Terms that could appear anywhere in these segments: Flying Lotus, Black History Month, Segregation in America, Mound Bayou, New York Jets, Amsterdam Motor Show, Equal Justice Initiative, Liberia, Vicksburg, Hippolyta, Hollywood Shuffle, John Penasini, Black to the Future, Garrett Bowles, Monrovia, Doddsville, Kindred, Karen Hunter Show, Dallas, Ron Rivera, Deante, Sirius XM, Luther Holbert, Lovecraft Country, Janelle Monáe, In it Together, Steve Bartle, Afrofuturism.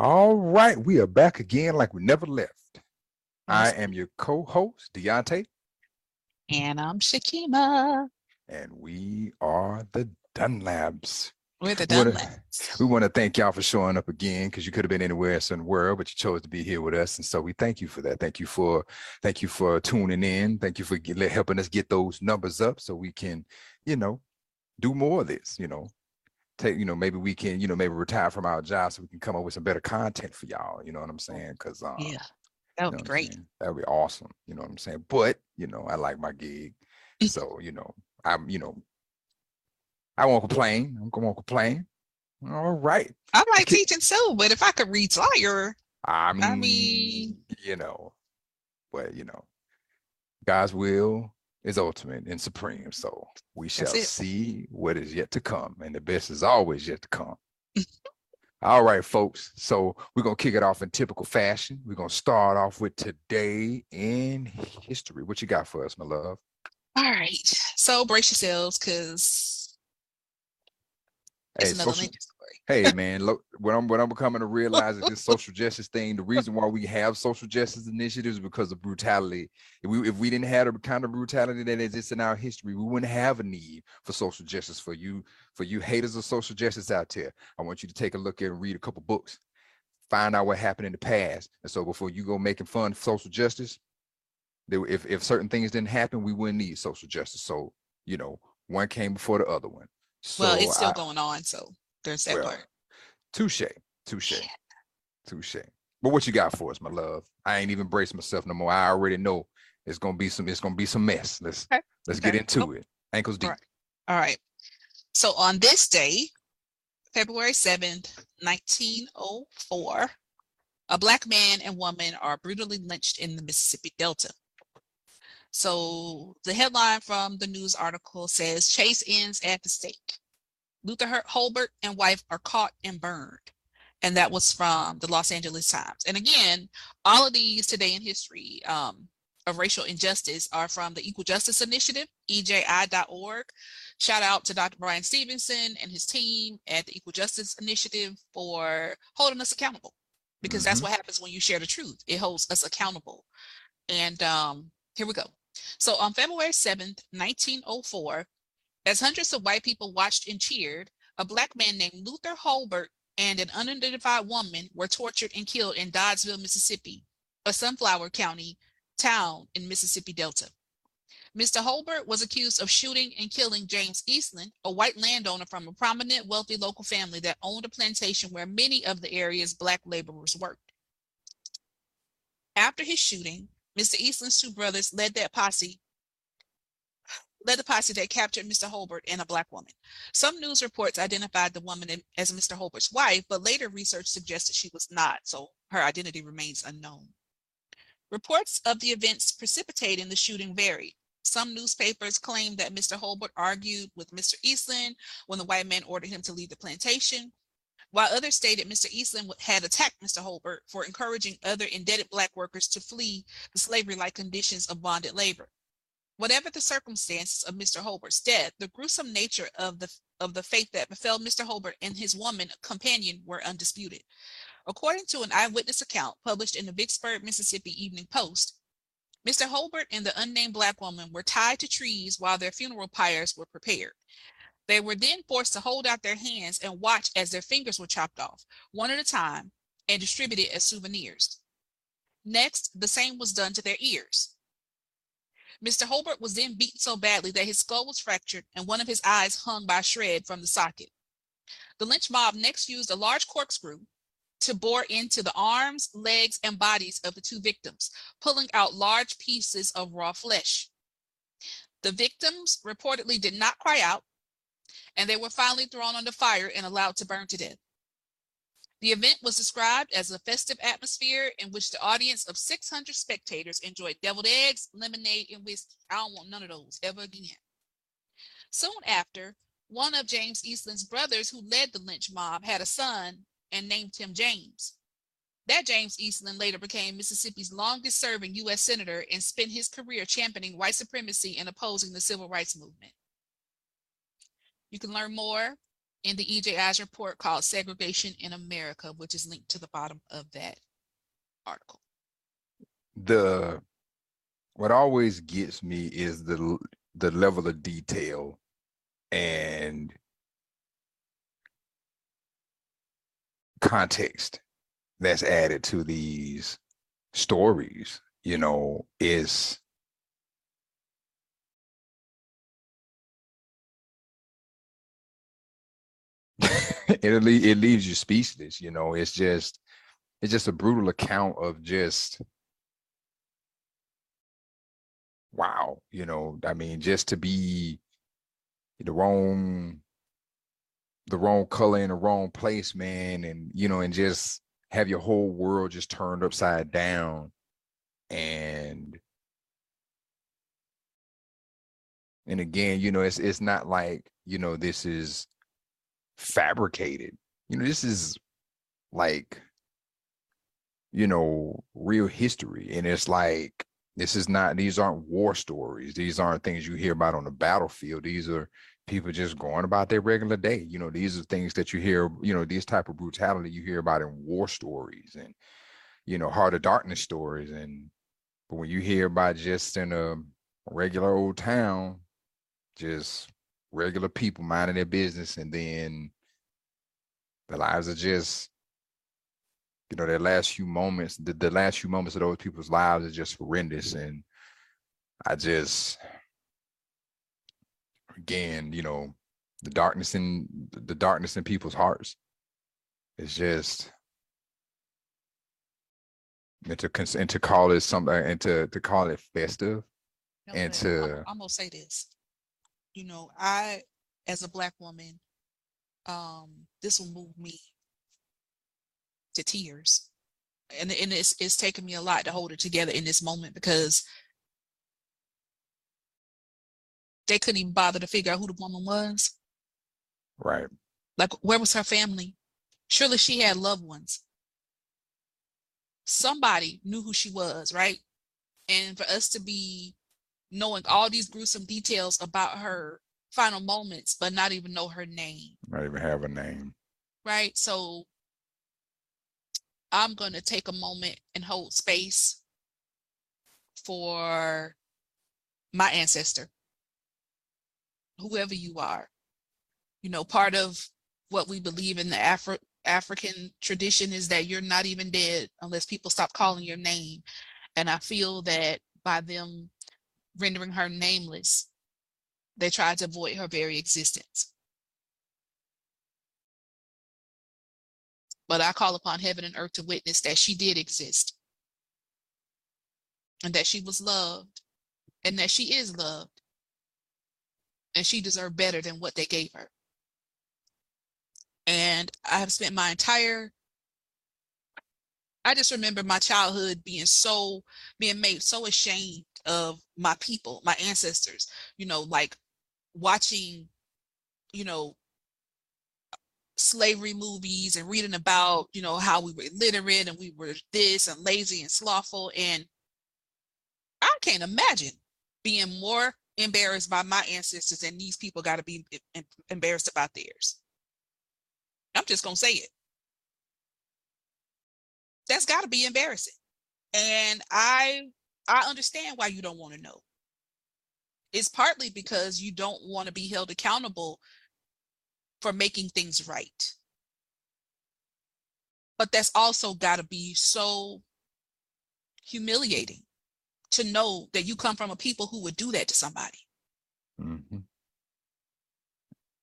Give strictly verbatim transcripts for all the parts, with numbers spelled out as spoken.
All right, we are back again like we never left. I am your co-host, Deante. And I'm Shekema. And we are the Dunlaps. We're the Dunlaps. We want to thank y'all for showing up again, because you could have been anywhere else in the world, but you chose to be here with us. And so we thank you for that. Thank you for thank you for tuning in. Thank you for get, helping us get those numbers up so we can, you know, do more of this, you know. Take, you know, maybe we can, you know, maybe retire from our jobs so we can come up with some better content for y'all. You know what I'm saying? Because um, yeah, that would you know be great. That would be awesome. You know what I'm saying? But you know, I like my gig, so you know, I'm, you know, I won't complain. I'm gonna complain. All right. I like teaching too, but if I could retire, I mean, I mean, you know, but you know, God's will is ultimate and supreme, so we shall see what is yet to come, and the best is always yet to come. All right, folks, so we're gonna kick it off in typical fashion. We're gonna start off with today in history. What you got for us, my love? All right, so brace yourselves, because hey, social, hey man, look, what i'm what i'm becoming to realize is this social justice thing, the reason why we have social justice initiatives is because of brutality. If we if we didn't have the kind of brutality that exists in our history, we wouldn't have a need for social justice. For you for you haters of social justice out there, I want you to take a look and read a couple books, find out what happened in the past. And so before you go making fun of social justice, if, if certain things didn't happen, we wouldn't need social justice. So you know, one came before the other one. So well, it's still I, going on, so there's that well, part. Touche, touche, yeah. touche. But what you got for us, my love? I ain't even braced myself no more. I already know it's gonna be some. It's gonna be some mess. Let's okay. let's okay. get into nope. it. Ankles deep. All right. All right. So on this day, February seventh, nineteen oh four, a black man and woman are brutally lynched in the Mississippi Delta. So the headline from the news article says, "Chase ends at the stake. Luther Holbert and wife are caught and burned." And that was from the Los Angeles Times. And again, all of these today in history um, of racial injustice are from the Equal Justice Initiative, E J I dot org. Shout out to Doctor Bryan Stevenson and his team at the Equal Justice Initiative for holding us accountable, because mm-hmm. that's what happens when you share the truth. It holds us accountable. And um, here we go. So on February seventh, nineteen oh four, as hundreds of white people watched and cheered, a black man named Luther Holbert and an unidentified woman were tortured and killed in Doddsville, Mississippi, a Sunflower County town in Mississippi Delta. Mister Holbert was accused of shooting and killing James Eastland, a white landowner from a prominent, wealthy local family that owned a plantation where many of the area's black laborers worked. After his shooting, Mister Eastland's two brothers led that posse led the posse that captured Mister Holbert and a black woman. Some news reports identified the woman as Mister Holbert's wife, but later research suggested she was not, so her identity remains unknown. Reports of the events precipitating the shooting vary. Some newspapers claimed that Mister Holbert argued with Mister Eastland when the white man ordered him to leave the plantation, while others stated Mister Eastland had attacked Mister Holbert for encouraging other indebted black workers to flee the slavery-like conditions of bonded labor. Whatever the circumstances of Mister Holbert's death, the gruesome nature of the of the fate that befell Mister Holbert and his woman companion were undisputed. According to an eyewitness account published in the Vicksburg, Mississippi Evening Post, Mister Holbert and the unnamed black woman were tied to trees while their funeral pyres were prepared. They were then forced to hold out their hands and watch as their fingers were chopped off, one at a time, and distributed as souvenirs. Next, the same was done to their ears. Mister Holbert was then beaten so badly that his skull was fractured and one of his eyes hung by a shred from the socket. The lynch mob next used a large corkscrew to bore into the arms, legs, and bodies of the two victims, pulling out large pieces of raw flesh. The victims reportedly did not cry out, and they were finally thrown on the fire and allowed to burn to death. The event was described as a festive atmosphere in which the audience of six hundred spectators enjoyed deviled eggs, lemonade, and whiskey. I don't want none of those ever again. Soon after, one of James Eastland's brothers who led the lynch mob had a son and named him James. That James Eastland later became Mississippi's longest-serving U S senator and spent his career championing white supremacy and opposing the civil rights movement. You can learn more in the E J I's report called Segregation in America, which is linked to the bottom of that article. The what always gets me is the the level of detail and context that's added to these stories. You know, is it it leaves you speechless. You know, it's just it's just a brutal account of just wow. You know, I mean, just to be the wrong the wrong color in the wrong place, man, and you know, and just have your whole world just turned upside down. And and again, you know, it's it's not like, you know, this is fabricated. You know, this is like, you know, real history. And it's like, this is not, these aren't war stories. These aren't things you hear about on the battlefield. These are people just going about their regular day. You know, these are things that you hear, you know, these type of brutality you hear about in war stories and, you know, Heart of Darkness stories. And but when you hear about just in a regular old town, just regular people minding their business, and then their lives are just, you know, their last few moments, the, the last few moments of those people's lives are just horrendous. And I just, again, you know, the darkness in the darkness in people's hearts. It's just, and to, and to call it something, and to, to call it festive, no, and to I'm, I'm gonna say this, you know, I, as a Black woman, um, this will move me to tears, and and it's it's taken me a lot to hold it together in this moment, because they couldn't even bother to figure out who the woman was. Right. Like, where was her family? Surely she had loved ones. Somebody knew who she was, right? And for us to be knowing all these gruesome details about her final moments, but not even know her name. Not even have a name. Right? So I'm going to take a moment and hold space for my ancestor, whoever you are. You know, part of what we believe in the Afro African tradition is that you're not even dead unless people stop calling your name. And I feel that by them rendering her nameless, they tried to avoid her very existence. But I call upon heaven and earth to witness that she did exist, and that she was loved, and that she is loved, and she deserved better than what they gave her. And I have spent my entire, I just remember my childhood being so, being made so ashamed of my people, my ancestors, you know, like watching, you know, slavery movies and reading about, you know, how we were illiterate and we were this and lazy and slothful. And I can't imagine being more embarrassed by my ancestors than these people got to be embarrassed about theirs. I'm just going to say it. That's got to be embarrassing. And I I understand why you don't want to know. It's partly because you don't want to be held accountable for making things right. But that's also got to be so humiliating to know that you come from a people who would do that to somebody. Mm-hmm.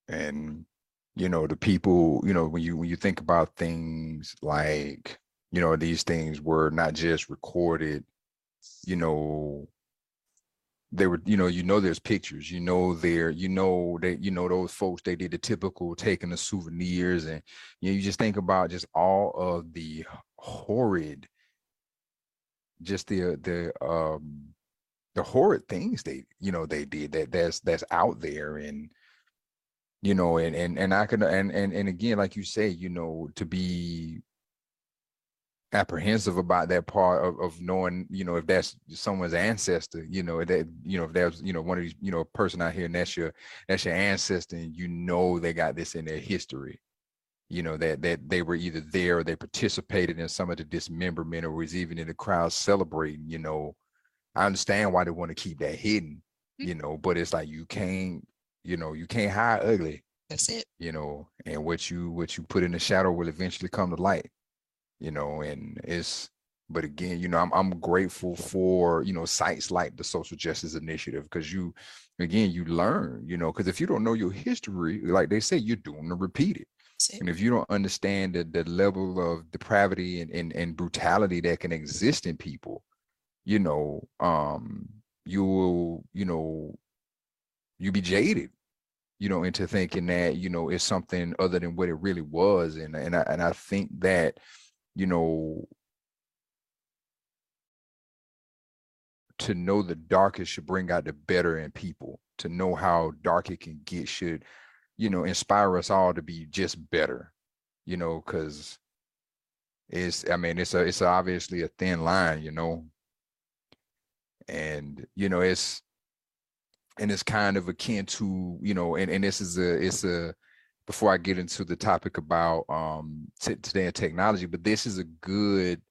And you know, the people, you know, when you when you think about things like, you know, these things were not just recorded, you know, they were, you know, you know, there's pictures, you know, there, you know, that, you know, those folks, they did the typical taking the souvenirs. And, you know, you just think about just all of the horrid, just the, the, um, the horrid things they, you know, they did that that's, that's out there. And, you know, and and and I could, and and and again, like you say, you know, to be apprehensive about that part of, of knowing, you know, if that's someone's ancestor, you know, that, you know, if there's, you know, one of these, you know, a person out here and that's your, that's your ancestor, and you know, they got this in their history, you know, that, that they were either there or they participated in some of the dismemberment or was even in the crowd celebrating, you know, I understand why they want to keep that hidden, you know, but it's like, you can't, you know, you can't hide ugly. That's it. You know, and what you, what you put in the shadow will eventually come to light. You know, and it's, but again, you know, I'm I'm grateful for, you know, sites like the Social Justice Initiative, because you, again, you learn, you know, because if you don't know your history, like they say, you're doomed to repeat it. Same. And if you don't understand the, the level of depravity and, and, and brutality that can exist in people, you know, um, you will, you know, you'll be jaded, you know, into thinking that, you know, it's something other than what it really was. And, and, I, and I think that, you know, to know the darkest should bring out the better in people. To know how dark it can get should, you know, inspire us all to be just better, you know, because it's, I mean, it's a, it's obviously a thin line, you know, and, you know, it's, and it's kind of akin to, you know, and, and this is a, it's a, before I get into the topic about um, t- today in technology, but this is a good,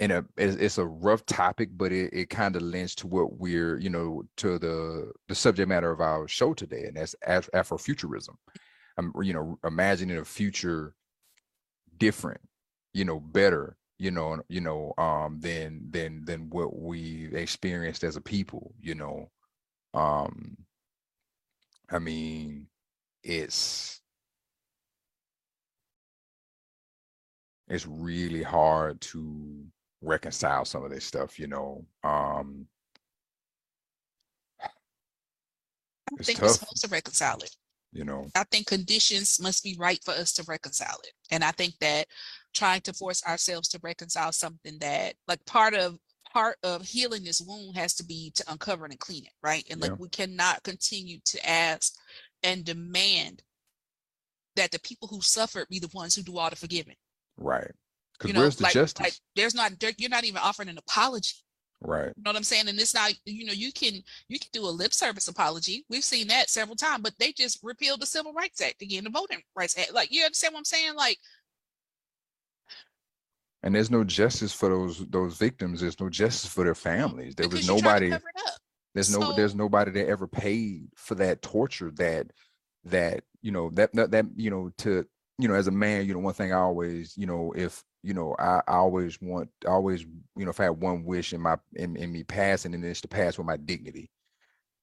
and a, it's a rough topic, but it, it kind of lends to what we're, you know, to the, the subject matter of our show today, and that's Af- Afrofuturism. Um, you know, imagining a future different, you know, better, you know, you know, um, than than than what we experienced as a people, you know. Um, I mean, it's it's really hard to reconcile some of this stuff, you know. Um, I don't it's think tough. We're supposed to reconcile it. You know, I think conditions must be right for us to reconcile it, and I think that trying to force ourselves to reconcile something that, like, part of. part of healing this wound has to be to uncover it and clean it, right? And yeah. like, we cannot continue to ask and demand that the people who suffered be the ones who do all the forgiving. Right. Because you know, where's the like, justice? Like, there's not, there, you're not even offering an apology. Right. You know what I'm saying? And it's not, you know, you can, you can do a lip service apology. We've seen that several times, but they just repealed the Civil Rights Act again, the Voting Rights Act. Like, you understand what I'm saying? Like, and there's no justice for those those victims. There's no justice for their families. There because was nobody. There's so, no. There's nobody that ever paid for that torture. That that you know that, that that you know to you know as a man, you know, one thing I always you know if you know I, I always want I always you know if I had one wish in my in, in me passing, and it's to pass with my dignity,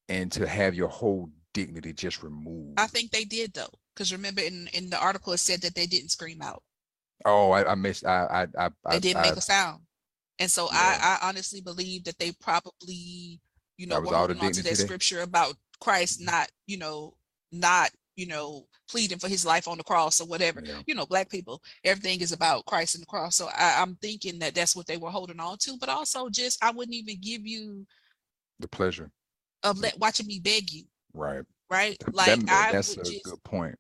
and to have your whole dignity just removed. I think they did though, because remember in in the article it said that they didn't scream out. Oh, I, I missed. I, I, I, I didn't make I, a sound, and so yeah. I, I honestly believe that they probably, you know, were holding on to that scripture about Christ not, you know, not, you know, pleading for his life on the cross or whatever. Yeah. You know, black people, everything is about Christ and the cross. So I, I'm thinking that that's what they were holding on to. But also, just I wouldn't even give you the pleasure of let, watching me beg you. Right. Right. Like that, that's I would a just, good point.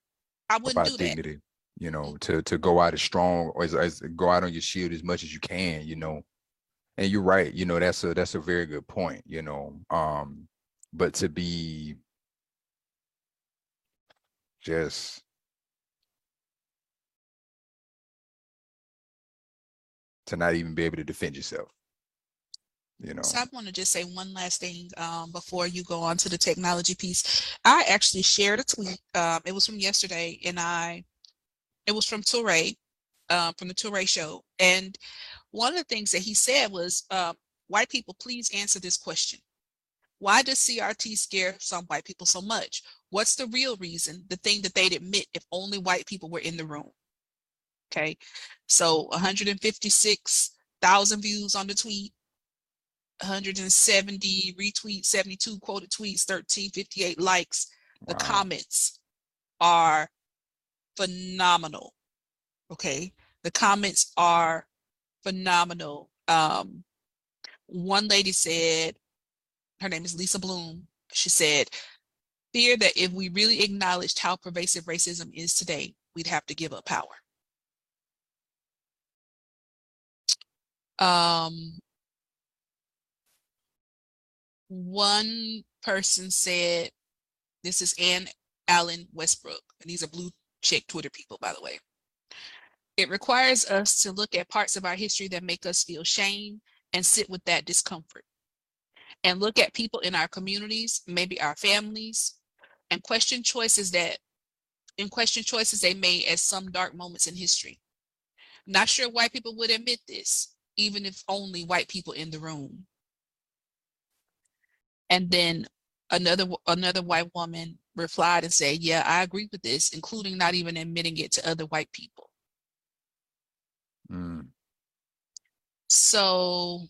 I wouldn't do dignity. That. You know, to to go out as strong or as, as go out on your shield as much as you can, you know, and you're right, you know, that's a that's a very good point, you know, um, but to be just to not even be able to defend yourself. You know. So I want to just say one last thing um, before you go on to the technology piece. I actually shared a tweet. Um, it was from yesterday, and I. It was from Toure, uh, from the Toure show. And one of the things that he said was, uh, white people, please answer this question. Why does C R T scare some white people so much? What's the real reason? The thing that they'd admit if only white people were in the room. Okay. So one hundred fifty-six thousand views on the tweet, one hundred seventy retweets, seventy-two quoted tweets, thirteen fifty-eight likes. The wow. comments are phenomenal. Okay, the comments are phenomenal. Um, one lady said, her name is Lisa Bloom. She said, fear that if we really acknowledged how pervasive racism is today, we'd have to give up power. Um, one person said, this is Ann Allen Westbrook, and these are blue check Twitter people, by the way. It requires us to look at parts of our history that make us feel shame and sit with that discomfort, and look at people in our communities, maybe our families, and question choices that and question choices they made at some dark moments in history. Not sure white people would admit this, even if only white people in the room. And then another another white woman replied and said, yeah, I agree with this, including not even admitting it to other white people. Mm. So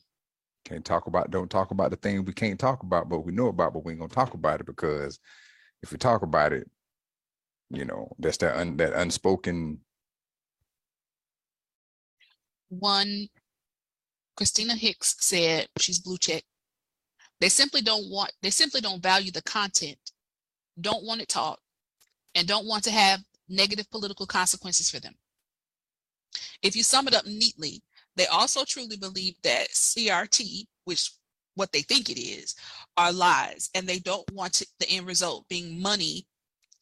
can't talk about, don't talk about the thing we can't talk about, but we know about, but we ain't gonna talk about it, because if we talk about it, you know, that's that un, that unspoken. One, Christina Hicks said, she's blue check, they simply don't want, they simply don't value the content, don't want it taught, and don't want to have negative political consequences for them. If you sum it up neatly, they also truly believe that C R T, which what they think it is, are lies, and they don't want to, the end result being money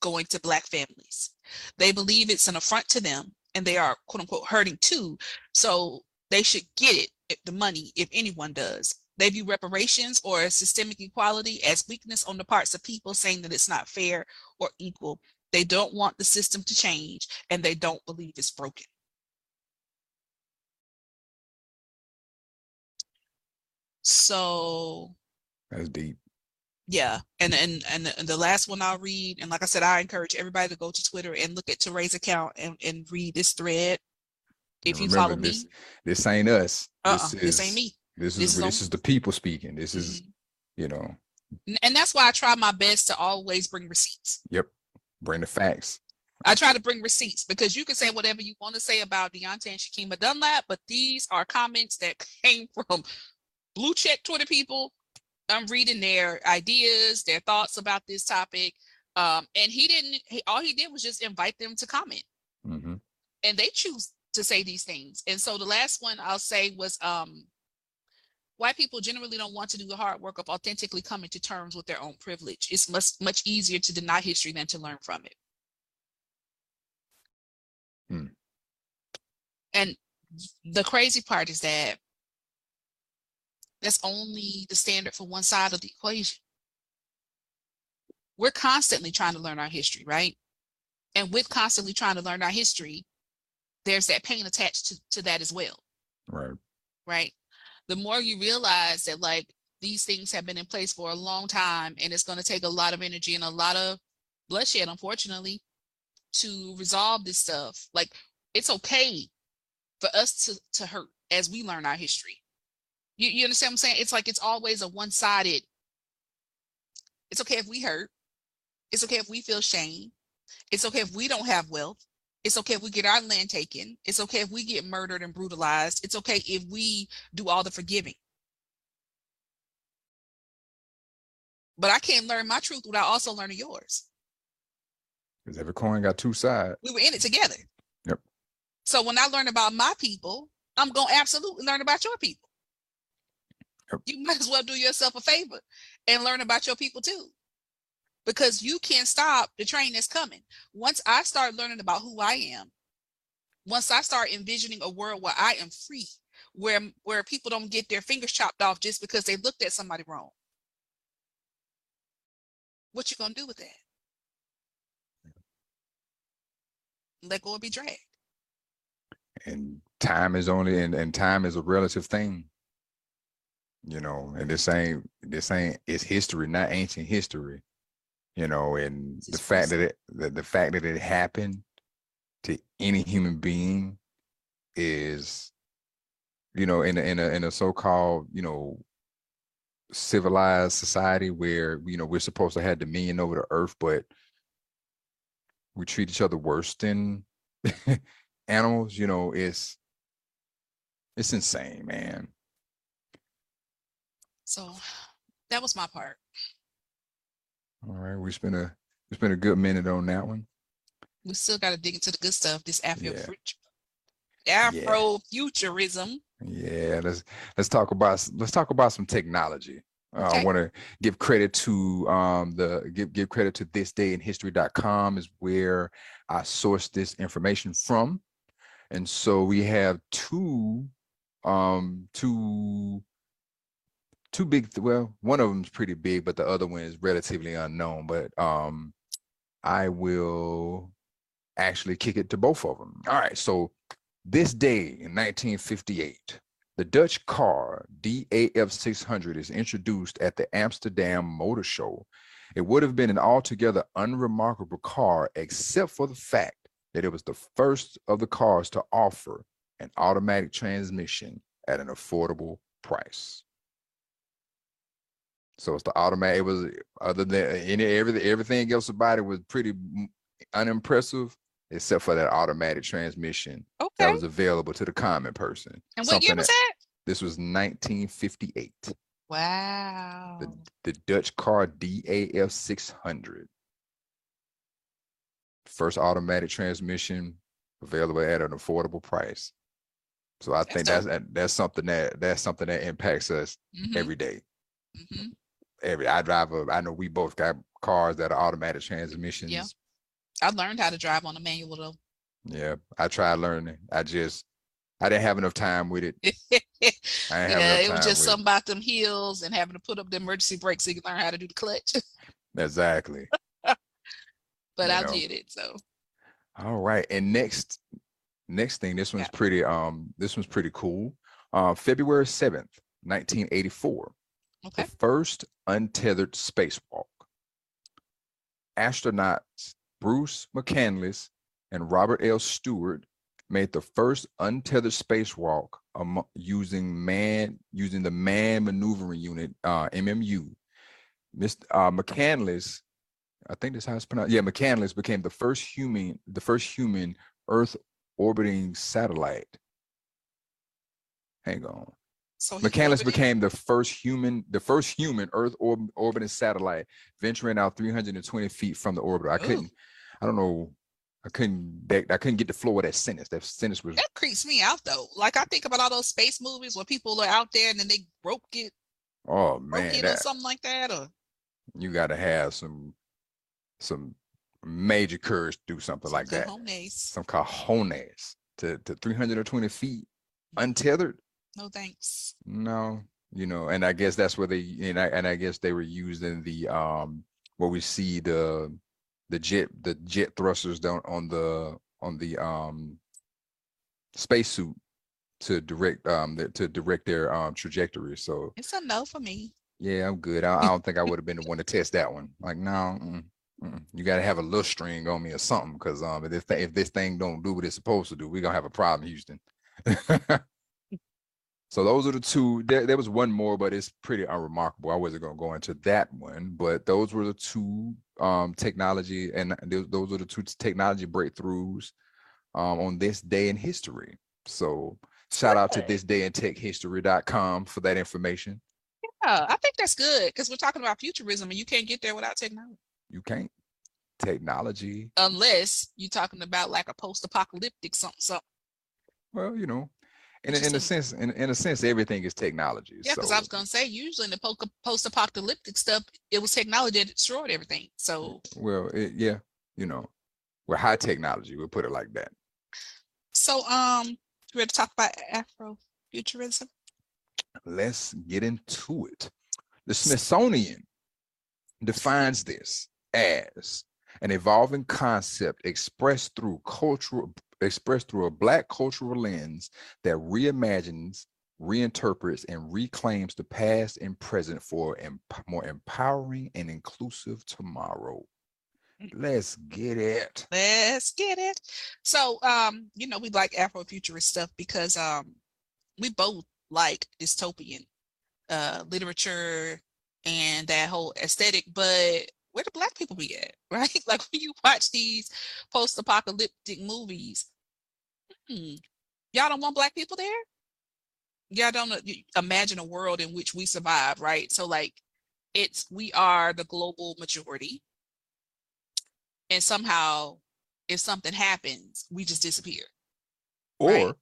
going to Black families. They believe it's an affront to them, and they are quote unquote hurting too, so they should get it, if the money, if anyone does. They view reparations or systemic equality as weakness on the parts of people, saying that it's not fair or equal. They don't want the system to change, and they don't believe it's broken. So that's deep. Yeah. And, and and and the last one I'll read, and like I said, I encourage everybody to go to Twitter and look at Toure's account and, and read this thread. If you follow this, me, this ain't us. Uh-uh, this, is, this ain't me. This is this is, this is the people speaking. This mm-hmm. is, you know. And that's why I try my best to always bring receipts. Yep. Bring the facts. I try to bring receipts, because you can say whatever you want to say about Deante and Shekema Dunlap, but these are comments that came from blue check Twitter people. I'm reading their ideas, their thoughts about this topic. Um, and he didn't, he, all he did was just invite them to comment. Mm-hmm. And they choose to say these things. And so the last one I'll say was, um, white people generally don't want to do the hard work of authentically coming to terms with their own privilege. It's much, much easier to deny history than to learn from it. Mm. And the crazy part is that that's only the standard for one side of the equation. We're constantly trying to learn our history, right? And with constantly trying to learn our history, there's that pain attached to, to that as well. Right. Right. The more you realize that, like, these things have been in place for a long time, and it's going to take a lot of energy and a lot of bloodshed, unfortunately, to resolve this stuff. Like, it's okay for us to, to hurt as we learn our history. You, you understand what I'm saying? It's like, it's always a one-sided. It's okay if we hurt. It's okay if we feel shame. It's okay if we don't have wealth. It's okay if we get our land taken. It's okay if we get murdered and brutalized. It's okay if we do all the forgiving. But I can't learn my truth without also learning yours. Because every coin got two sides. We were in it together. Yep. So when I learn about my people, I'm going to absolutely learn about your people. You might as well do yourself a favor and learn about your people too, because you can't stop the train that's coming. Once I start learning about who I am, once I start envisioning a world where I am free, where, where people don't get their fingers chopped off just because they looked at somebody wrong, what you gonna do with that? Let go and be dragged. And time is only, and, and time is a relative thing. You know, and this ain't, this ain't, it's history, not ancient history, you know, and the fact that it, the, the fact that it happened to any human being is, you know, in a, in a, in a so-called, you know, civilized society where, you know, we're supposed to have dominion over the earth, but we treat each other worse than animals, you know, it's, it's insane, man. So that was my part. All right, we spent a we spent a good minute on that one. We still got to dig into the good stuff. This Afro yeah. Afrofuturism. Yeah, let's let's talk about let's talk about some technology. Uh, okay. I want to give credit to um, the give give credit to this day in history dot com is where I sourced this information from, and so we have two um, two two big. Well, one of them is pretty big, but the other one is relatively unknown. But um, I will actually kick it to both of them. All right, so. This day in nineteen fifty-eight, the Dutch car D A F six hundred is introduced at the Amsterdam Motor Show. It would have been an altogether unremarkable car, except for the fact that it was the first of the cars to offer an automatic transmission at an affordable price. So it's the automatic, it was other than any, everything, everything else about it was pretty unimpressive. Except for that automatic transmission okay. that was available to the common person. And what Something year was that, that? This was nineteen fifty-eight. Wow. The, the Dutch car D A F six hundred. First automatic transmission available at an affordable price. So I that's think that's that, that's something that that's something that impacts us mm-hmm. every day. Mm-hmm. Every I drive a. I know we both got cars that are automatic transmissions. Yeah. I learned how to drive on a manual though. Yeah, I tried learning. I just, I didn't have enough time with it. I yeah, it was just something it. about them hills and having to put up the emergency brakes so you can learn how to do the clutch. Exactly. But you I know. did it, so. All right, and next, next thing, this one's yeah. pretty, um, this one's pretty cool. Uh, February seventh, nineteen eighty-four, okay. the first untethered spacewalk. Astronauts Bruce McCandless and Robert L. Stewart made the first untethered spacewalk um, using man using the Man Maneuvering Unit, uh, M M U. Mister Uh, McCandless, I think that's how it's pronounced. Yeah, McCandless became the first human, the first human Earth orbiting satellite. Hang on. So McCandless became the first human, the first human Earth orb, orbiting satellite, venturing out three hundred twenty feet from the orbiter. I Ooh. couldn't, I don't know, I couldn't, I couldn't get the flow of that sentence. That sentence was that creeps me out though. Like I think about all those space movies where people are out there and then they rope it. Oh man, it that, or something like that. Or you got to have some, some major courage to do something some like cojones. that. Some cojones to to three hundred twenty feet, untethered. No thanks. No, you know, and I guess that's where they and I and I guess they were using the um where we see the the jet the jet thrusters down on the on the um spacesuit to direct um the, to direct their um trajectory. So it's a no for me. Yeah, I'm good. I, I don't think I would have been the one to test that one. Like no, mm, mm, you got to have a little string on me or something because um if this thing, if this thing don't do what it's supposed to do, we're gonna have a problem, Houston. So those are the two. There, there was one more, but it's pretty unremarkable. I wasn't going to go into that one, but those were the two um, technology, and th those are the two technology breakthroughs um, on this day in history. So shout out to this day in tech history dot com for that information. Yeah, I think that's good because we're talking about futurism, and you can't get there without technology. You can't. Technology. Unless you're talking about like a post-apocalyptic something, something. Well, you know. In a, in a sense, in, in a sense, everything is technology. Yeah, because so. I was gonna say, usually in the post-apocalyptic stuff, it was technology that destroyed everything. So well, it, yeah, you know, we're high technology. We'll put it like that. So, um, we're to talk about Afrofuturism. Let's get into it. The Smithsonian defines this as an evolving concept expressed through cultural. expressed through a Black cultural lens that reimagines, reinterprets, and reclaims the past and present for a more empowering and inclusive tomorrow. Let's get it. Let's get it. So, um, you know, we like Afrofuturist stuff because um, we both like dystopian uh, literature and that whole aesthetic, but where do Black people be at, right? Like when you watch these post-apocalyptic movies, hmm, y'all don't want Black people there? Y'all don't you imagine a world in which we survive, right? So like it's, we are the global majority. And somehow if something happens, we just disappear. Or, right?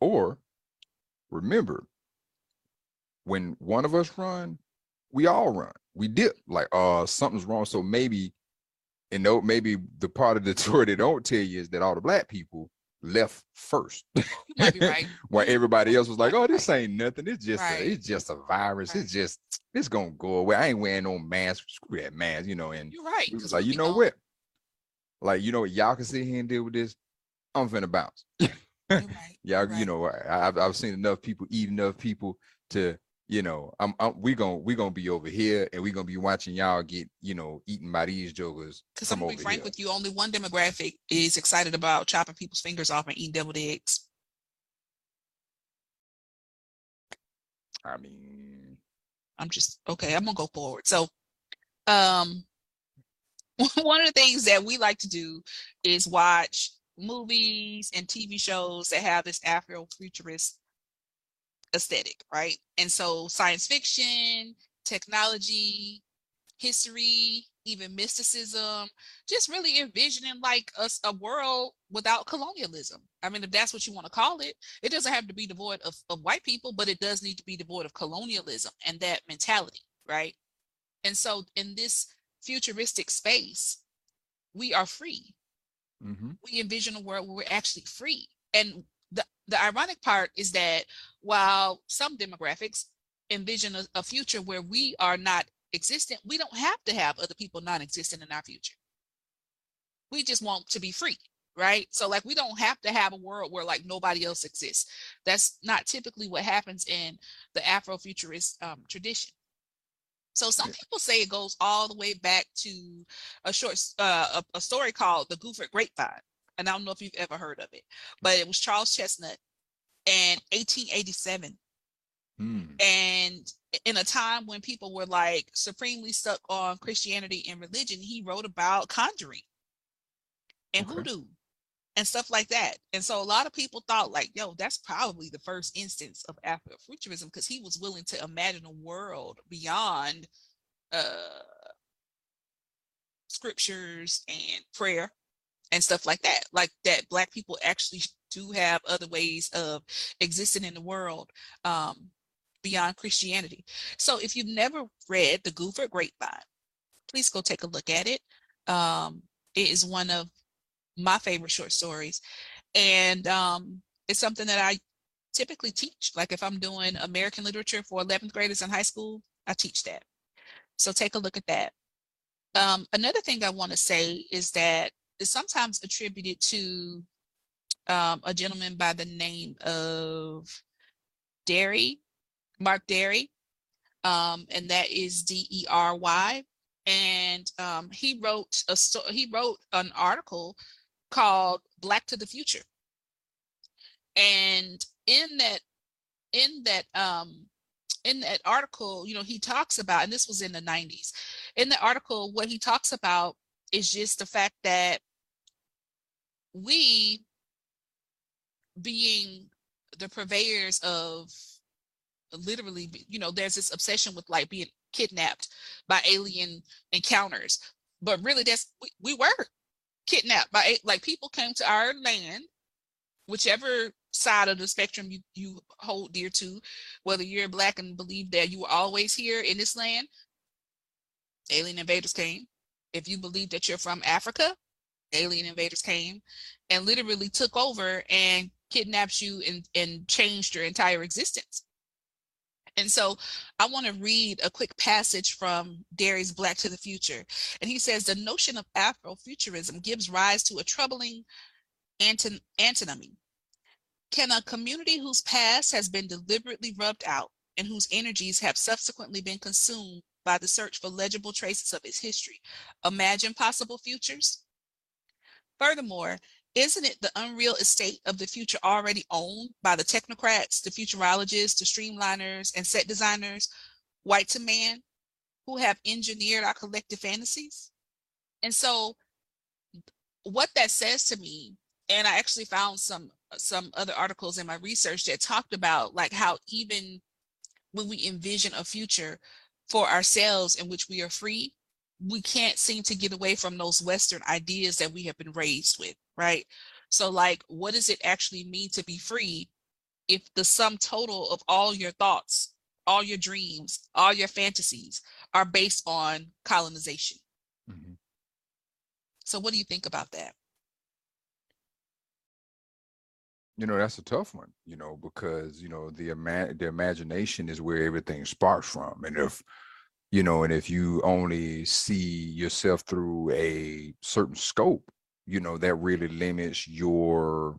or Remember, when one of us run, we all run. We dip like, uh, something's wrong. So maybe, you know, maybe the part of the tour they don't tell you is that all the black people left first. You might be right. While everybody else was like, "Oh, this ain't nothing. It's just, right. a, it's just a virus. Right. It's just, it's gonna go away. I ain't wearing no mask. Screw that mask, you know." And you're right. It was like, you know know what? Like, you know what? Y'all can sit here and deal with this. I'm finna bounce. Right. Y'all, right. You know, I, I've I've seen enough people eat enough people to, you know, I'm, I'm we gonna we gonna be over here and we gonna be watching y'all get, you know, eaten by these jokers. Because I'm gonna be frank here. with you, only one demographic is excited about chopping people's fingers off and eating deviled eggs. I mean, I'm just okay. I'm gonna go forward. So, um, one of the things that we like to do is watch movies and T V shows that have this Afrofuturist aesthetic, right? And so science fiction, technology, history, even mysticism, just really envisioning like a, a world without colonialism. I mean, if that's what you want to call it, it doesn't have to be devoid of, of white people, but it does need to be devoid of colonialism and that mentality, right? And so in this futuristic space, we are free. Mm-hmm. We envision a world where we're actually free. And the, the ironic part is that while some demographics envision a, a future where we are not existent, we don't have to have other people non-existent in our future. We just want to be free, right? So like, we don't have to have a world where like nobody else exists. That's not typically what happens in the Afrofuturist um, tradition. So some people say it goes all the way back to a short, uh, a, a story called The Goophered Grapevine. And I don't know if you've ever heard of it, but it was Charles Chesnutt in eighteen eighty-seven. Mm. And in a time when people were like supremely stuck on Christianity and religion, he wrote about conjuring and okay. voodoo and stuff like that. And so a lot of people thought like, yo, that's probably the first instance of Afrofuturism, because he was willing to imagine a world beyond uh, scriptures and prayer and stuff like that. Like that black people actually do have other ways of existing in the world um, beyond Christianity. So if you've never read The Goophered Grapevine, please go take a look at it. Um, it is one of my favorite short stories, and um it's something that I typically teach. Like if I'm doing American literature for eleventh graders in high school, I teach that. So take a look at that. Um another thing I want to say is that it's sometimes attributed to um a gentleman by the name of Derry, Mark Derry, um and that is D E R Y, and um he wrote a he wrote an article called Black to the Future. And in that, in that, um, in that article, you know, he talks about, and this was in the nineties, in the article, what he talks about is just the fact that we, being the purveyors of literally, you know, there's this obsession with like being kidnapped by alien encounters, but really that's, we, we were kidnapped by, like, people came to our land, whichever side of the spectrum you, you hold dear to, whether you're black and believe that you were always here in this land, alien invaders came. If you believe that you're from Africa, alien invaders came and literally took over and kidnapped you and, and changed your entire existence. And so I want to read a quick passage from Derry's Black to the Future. And he says, the notion of Afrofuturism gives rise to a troubling anton antinomy. Can a community whose past has been deliberately rubbed out and whose energies have subsequently been consumed by the search for legible traces of its history imagine possible futures? Furthermore, isn't it the unreal estate of the future already owned by the technocrats, the futurologists, the streamliners, and set designers, white to man, who have engineered our collective fantasies? And so what that says to me, and I actually found some, some other articles in my research that talked about like how even when we envision a future for ourselves in which we are free, we can't seem to get away from those Western ideas that we have been raised with, right? So like, what does it actually mean to be free if the sum total of all your thoughts, all your dreams, all your fantasies are based on colonization. Mm-hmm. So what do you think about that? You know, that's a tough one, you know, because, you know, the ima- the imagination is where everything sparks from. And if, you know, and if you only see yourself through a certain scope, you know, that really limits your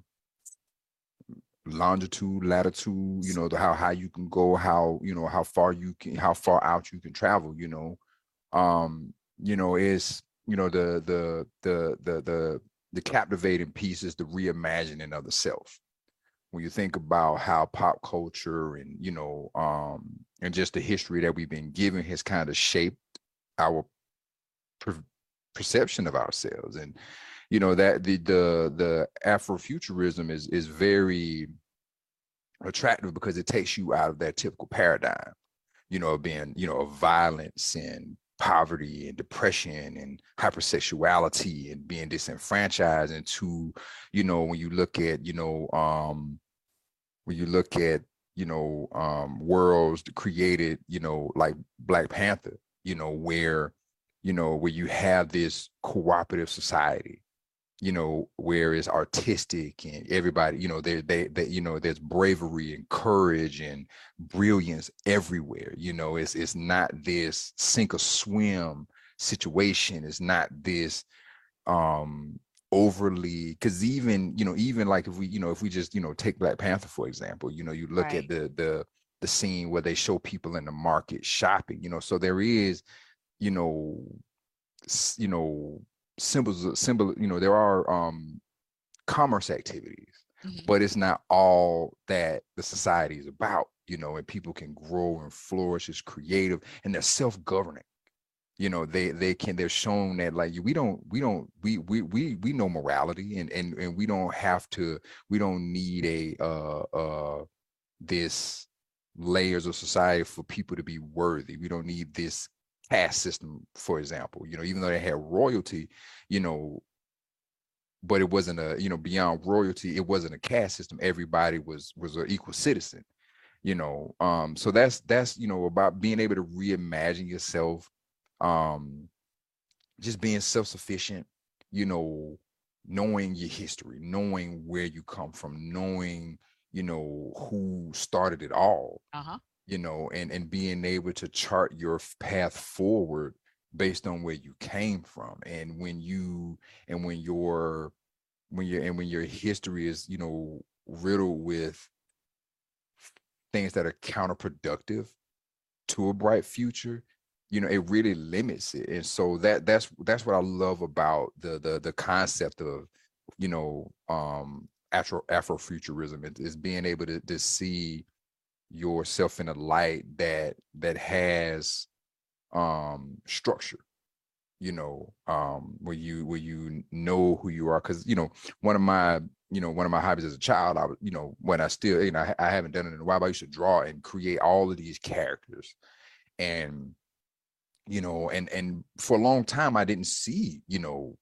longitude, latitude, you know, the how high you can go, how, you know, how far you can, how far out you can travel, you know, um, you know, is, you know, the, the, the, the, the, the captivating piece is the reimagining of the self. When you think about how pop culture and, you know, um, and just the history that we've been given has kind of shaped our per- perception of ourselves. And, you know, that the the the Afrofuturism is is very attractive because it takes you out of that typical paradigm, you know, of being, you know, of violence and poverty and depression and hypersexuality and being disenfranchised, and to, you know, when you look at, you know, um, when you look at, you know, um, worlds created, you know, like Black Panther, you know, where, you know, where you have this cooperative society, you know, where it's artistic and everybody, you know, they, they, they, you know, there's bravery and courage and brilliance everywhere. You know, it's, it's not this sink or swim situation. It's not this, um, overly, cause even, you know, even like if we, you know, if we just, you know, take Black Panther, for example, you know, you look right. at the, the, the scene where they show people in the market shopping, you know, so there is, you know, you know, symbols, symbol, you know, there are um, commerce activities, mm-hmm. but it's not all that the society is about, you know, and people can grow and flourish as creative, and they're self-governing, you know, they, they can, they're shown that like, we don't, we don't, we, we, we, we know morality, and, and, and we don't have to, we don't need a, uh, uh, this layers of society for people to be worthy. We don't need this caste system, for example, you know, even though they had royalty, you know, but it wasn't a, you know, beyond royalty, it wasn't a caste system. Everybody was was an equal citizen, you know. Um, so that's that's you know, about being able to reimagine yourself, um, just being self-sufficient, you know, knowing your history, knowing where you come from, knowing, you know, who started it all. Uh-huh. You know, and, and being able to chart your path forward based on where you came from. And when you, and when your, when your, and when your history is, you know, riddled with things that are counterproductive to a bright future, you know, it really limits it. And so that, that's, that's what I love about the, the, the concept of, you know, um, Afro, Afrofuturism is being able to, to see yourself in a light that that has um structure, you know, um where you where you know who you are. Because, you know, one of my you know one of my hobbies as a child, I you know when I still you know I, I haven't done it in a while, but I used to draw and create all of these characters, and you know and and for a long time I didn't see you know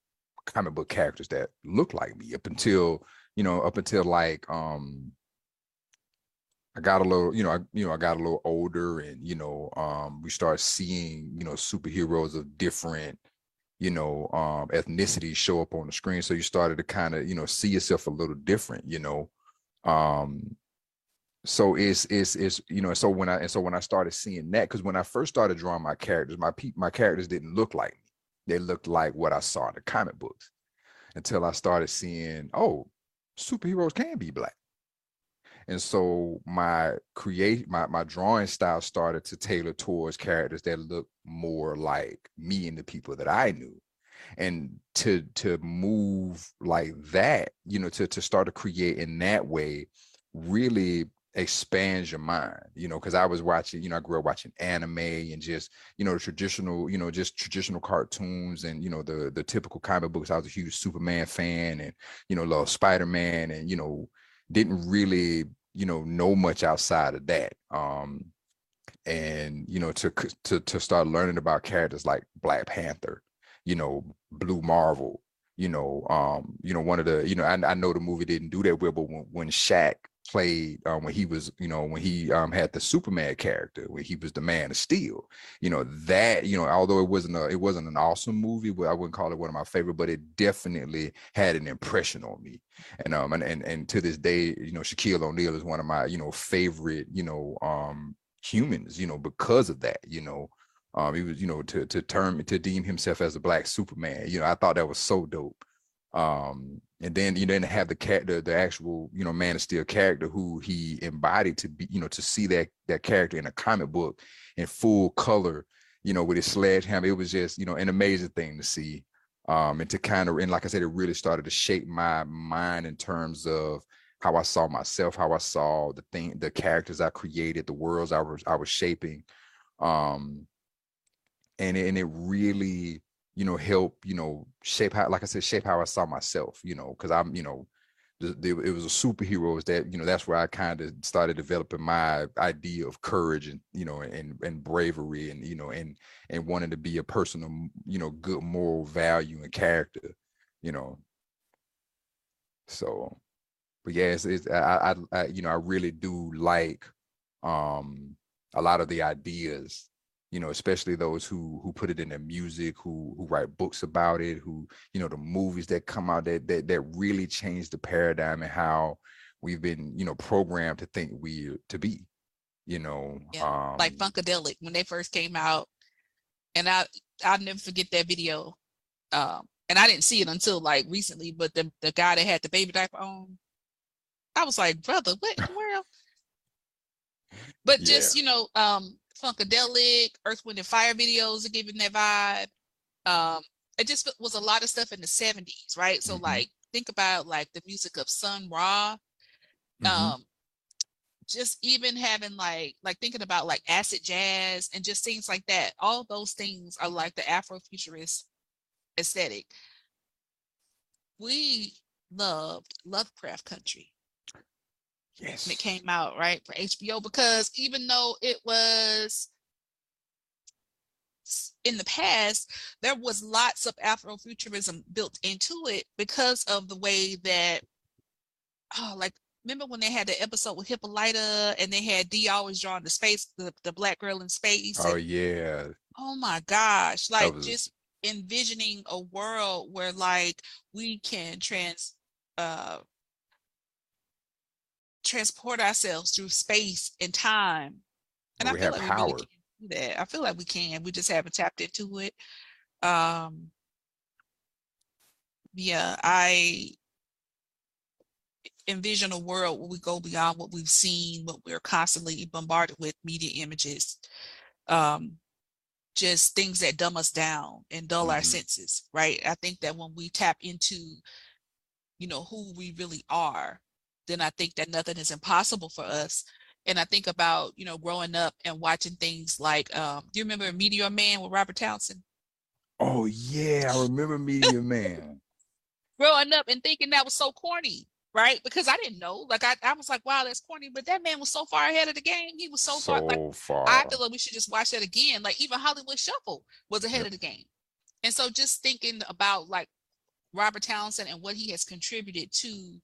comic book characters that looked like me up until you know up until like um I got a little, you know, I, you know, I got a little older, and, you know, um, we started seeing, you know, superheroes of different, you know, um, ethnicities show up on the screen. So you started to kind of, you know, see yourself a little different, you know. Um, so it's, it's, it's, you know, so when I, and so when I started seeing that, because when I first started drawing my characters, my pe- my characters didn't look like me. They looked like what I saw in the comic books, until I started seeing, oh, superheroes can be Black. And so my create my my drawing style started to tailor towards characters that look more like me and the people that I knew. And to to move like that, you know, to to start to create in that way really expands your mind, you know, because I was watching, you know, I grew up watching anime and just, you know, traditional, you know, just traditional cartoons and, you know, the the typical comic books. I was a huge Superman fan and, you know, love Spider-Man and, you know, didn't really, you know, know much outside of that. Um, and, you know, to, to, to start learning about characters like Black Panther, you know, Blue Marvel, you know, um, you know, one of the, you know, I, I know the movie didn't do that well, but when, when Shaq played um, when he was, you know, when he um, had the Superman character, when he was the Man of Steel, you know, that, you know, although it wasn't a, it wasn't an awesome movie, but I wouldn't call it one of my favorite, but it definitely had an impression on me. And, um, and, and, and to this day, you know, Shaquille O'Neal is one of my, you know, favorite, you know, um, humans, you know, because of that, you know, um, he was, you know, to, to term, to deem himself as a black Superman, you know, I thought that was so dope. Um, and then you didn't have the character, the actual, you know, Man of Steel character who he embodied to be, you know, to see that that character in a comic book in full color, you know, with his sledgehammer. It was just, you know, an amazing thing to see. Um, and to kind of, and like I said, it really started to shape my mind in terms of how I saw myself, how I saw the thing, the characters I created, the worlds I was, I was shaping. Um, and, and it really, you know, help, you know, shape how, like I said, shape how I saw myself, you know, because I'm, you know, the, the, it was a superheroes that, you know, that's where I kind of started developing my idea of courage and, you know, and, and bravery and, you know, and, and wanting to be a person of, you know, good moral value and character, you know. So, but yeah, it's, it's I, I, I, you know, I really do like um, a lot of the ideas, you know, especially those who who put it in their music, who who write books about it, who, you know, the movies that come out that that that really change the paradigm and how we've been, you know, programmed to think we to be, you know. Yeah. Um, like Funkadelic when they first came out, and I I'll never forget that video. Um, and I didn't see it until like recently, but the the guy that had the baby diaper on, I was like, brother, what in the world? But yeah. just you know. Um, Funkadelic, Earth, Wind and Fire videos are giving that vibe. Um, it just was a lot of stuff in the seventies, right? So mm-hmm. like, think about like the music of Sun Ra. Mm-hmm. Um, just even having like, like thinking about like acid jazz and just things like that. All those things are like the Afrofuturist aesthetic. We loved Lovecraft Country. Yes. And it came out right for H B O, because even though it was in the past, there was lots of Afrofuturism built into it because of the way that, oh, like, remember when they had the episode with Hippolyta and they had Dee always drawing the space, the, the black girl in space. Oh, and, yeah. Oh, my gosh. Like was... just envisioning a world where like we can trans... Uh, transport ourselves through space and time, and we I feel like power. We really can do that. I feel like we can. We just haven't tapped into it. Um, yeah, I envision a world where we go beyond what we've seen, what we're constantly bombarded with, media images, um, just things that dumb us down and dull mm-hmm. our senses. Right? I think that when we tap into, you know, who we really are, then I think that nothing is impossible for us. And I think about, you know, growing up and watching things like, um, do you remember Meteor Man with Robert Townsend? Oh yeah, I remember Meteor Man. Growing up and thinking that was so corny, right? Because I didn't know, like I, I was like, wow, that's corny, but that man was so far ahead of the game. He was so, so far, like, far. I feel like we should just watch that again. Like even Hollywood Shuffle was ahead yep. of the game. And so just thinking about like Robert Townsend and what he has contributed to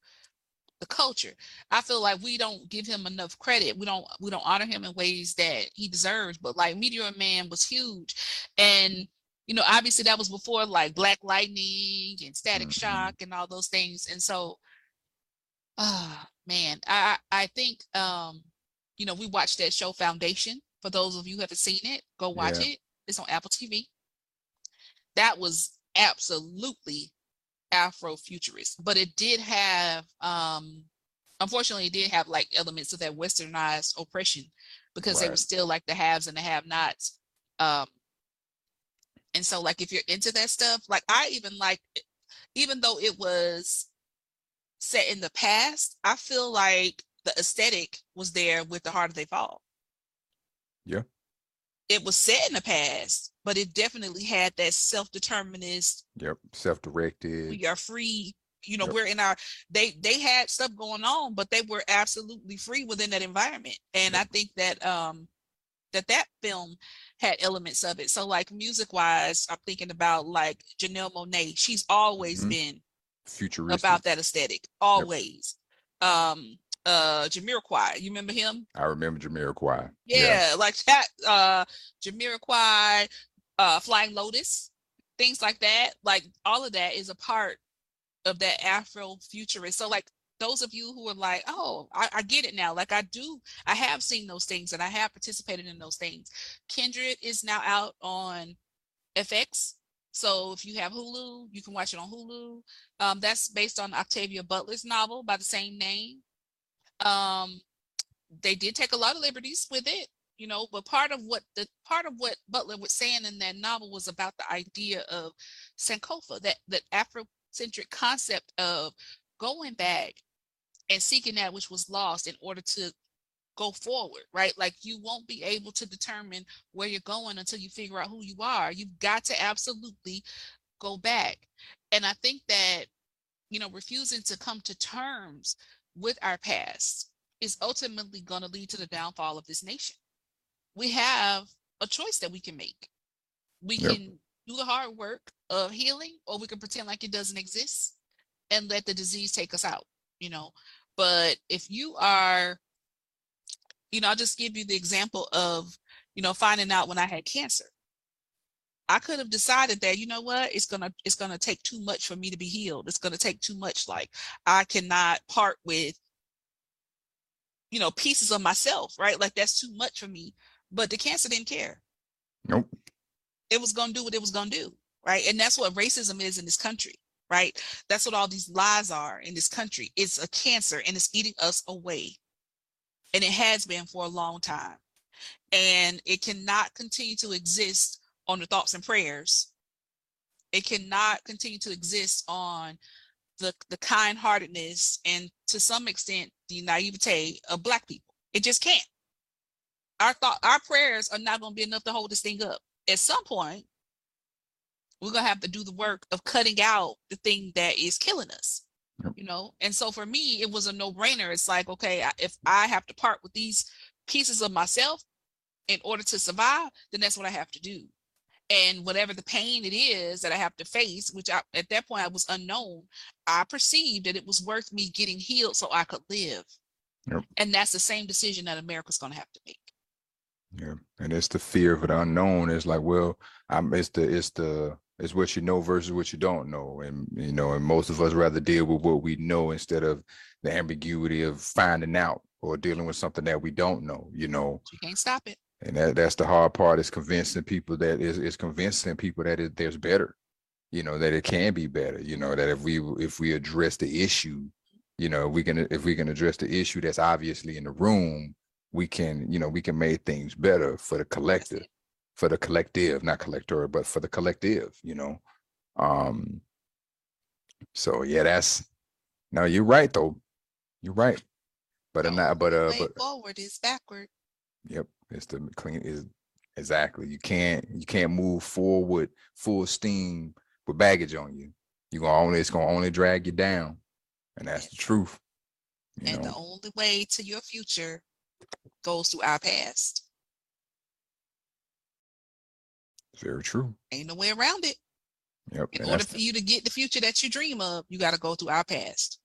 the culture, I feel like we don't give him enough credit. We don't we don't honor him in ways that he deserves. But like Meteor Man was huge, and you know, obviously that was before like Black Lightning and Static mm-hmm. Shock and all those things. And so, ah, oh, man, I I think um, you know, we watched that show Foundation. For those of you who haven't seen it, go watch yeah. it. It's on Apple T V. That was absolutely Afrofuturist, but it did have um unfortunately it did have like elements of that westernized oppression, because right. they were still like the haves and the have-nots, um and so like if you're into that stuff, like I even like even though it was set in the past, I feel like the aesthetic was there with The Harder They Fall. Yeah, it was set in the past, but it definitely had that self-determinist, yep, self-directed, we are free, you know, yep. we're in our, they they had stuff going on, but they were absolutely free within that environment. And yep. I think that um that that film had elements of it. So like music wise, I'm thinking about like Janelle Monáe. She's always mm-hmm. been futuristic about that aesthetic, always. Yep. Um uh Jamiroquai. You remember him? I remember Jamiroquai. Yeah, yeah. Like that, uh Jamiroquai, uh Flying Lotus, things like that. Like all of that is a part of that Afrofuturist. So like those of you who are like, oh, I, I get it now. Like I do, I have seen those things and I have participated in those things. Kindred is now out on F X. So if you have Hulu, you can watch it on Hulu. Um, that's based on Octavia Butler's novel by the same name. Um, they did take a lot of liberties with it, you know, but part of what the part of what Butler was saying in that novel was about the idea of Sankofa, that, that Afrocentric concept of going back and seeking that which was lost in order to go forward, right? Like you won't be able to determine where you're going until you figure out who you are. You've got to absolutely go back. And I think that, you know, refusing to come to terms with our past is ultimately going to lead to the downfall of this nation. We have a choice that we can make. We yep. can do the hard work of healing, or we can pretend like it doesn't exist and let the disease take us out, you know. But if you are, you know, I'll just give you the example of, you know, finding out when I had cancer. I could have decided that, you know what, it's gonna it's gonna take too much for me to be healed. It's gonna take too much. Like I cannot part with, you know, pieces of myself, right? Like that's too much for me. But the cancer didn't care. Nope. It was gonna do what it was gonna do, right? And that's what racism is in this country, right? That's what all these lies are in this country. It's a cancer and it's eating us away. And it has been for a long time. And it cannot continue to exist on the thoughts and prayers. It cannot continue to exist on the, the kind-heartedness and to some extent the naivete of Black people. It just can't. Our thought, our prayers are not going to be enough to hold this thing up. At some point, we're going to have to do the work of cutting out the thing that is killing us. You know, and so for me, it was a no-brainer. It's like, okay, if I have to part with these pieces of myself in order to survive, then that's what I have to do. And whatever the pain it is that I have to face, which I, at that point I was unknown, I perceived that it was worth me getting healed so I could live. Yep. And that's the same decision that America's going to have to make. Yeah, and it's the fear of the unknown. It's like, well, I'm. It's the it's the it's what you know versus what you don't know, and you know, and most of us rather deal with what we know instead of the ambiguity of finding out or dealing with something that we don't know. You know, you can't stop it, and that, that's the hard part. Is convincing people that is is convincing people that it, there's better. You know, that it can be better. You know, that if we if we address the issue, you know, we can if we can address the issue that's obviously in the room. We can, you know, we can make things better for the collective, for the collective, not collector, but for the collective, you know. Um, so yeah, that's no, you're right though. You're right. But no, not but uh way but, forward is backward. Yep. It's the clean is exactly. You can't you can't move forward full steam with baggage on you. You're gonna only it's gonna only drag you down. And that's the truth. You and know? The only way to your future goes through our past. Very true. Ain't no way around it. Yep. In order for you to get the future that you dream of, you got to go through our past.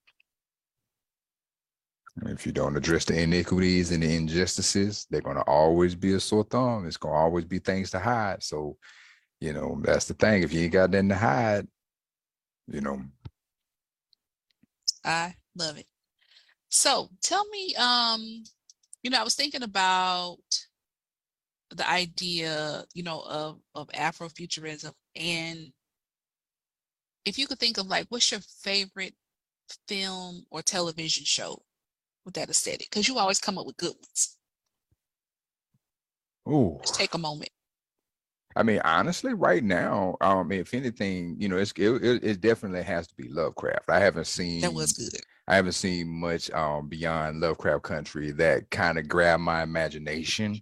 If you don't address the inequities and the injustices, they're going to always be a sore thumb. It's going to always be things to hide. So, you know, that's the thing. If you ain't got nothing to hide, you know. I love it. So tell me, um, you know, I was thinking about the idea, you know, of, of Afrofuturism. And if you could think of like, what's your favorite film or television show with that aesthetic? Because you always come up with good ones. Ooh. Just take a moment. I mean, honestly, right now, um, if anything, you know, it's, it, it, it definitely has to be Lovecraft. I haven't seen. That was good. I haven't seen much um, beyond Lovecraft Country that kind of grabbed my imagination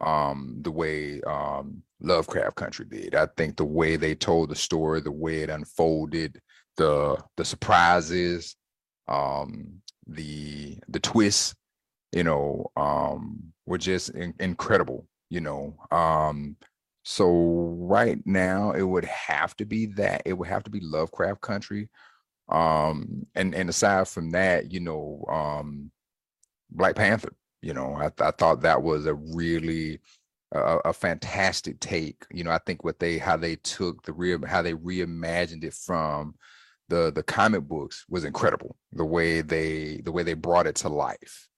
um, the way um, Lovecraft Country did. I think the way they told the story, the way it unfolded, the the surprises, um, the the twists, you know, um, were just in- incredible, you know. Um, so right now it would have to be that. It would have to be Lovecraft Country. um and and aside from that, you know, um Black Panther. You know, I, th I thought that was a really uh, a fantastic take. You know, I think what they how they took the real how they reimagined it from the the comic books was incredible. The way they the way they brought it to life.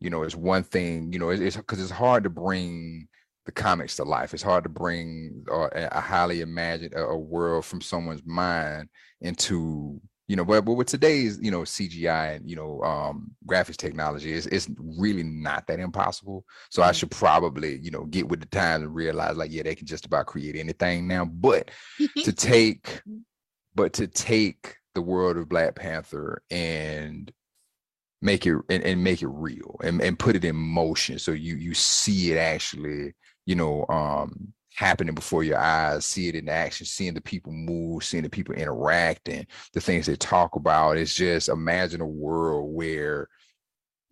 You know, it's one thing. You know, it's because it's, it's hard to bring the comics to life. It's hard to bring uh, a highly imagined a, a world from someone's mind into, you know, but, but with today's, you know, C G I and, you know, um, graphics technology, it's, it's really not that impossible. So mm-hmm. I should probably, you know, get with the times and realize, like, yeah, they can just about create anything now. But to take, but to take the world of Black Panther and make it and, and make it real and, and put it in motion, so you you see it actually, you know, um, happening before your eyes, see it in action, seeing the people move, seeing the people interact and the things they talk about. It's just, imagine a world where,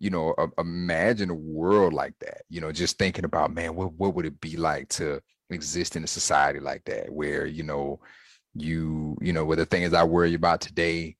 you know, a, imagine a world like that, you know, just thinking about, man, what, what would it be like to exist in a society like that, where, you know, you, you know, where the things I worry about today,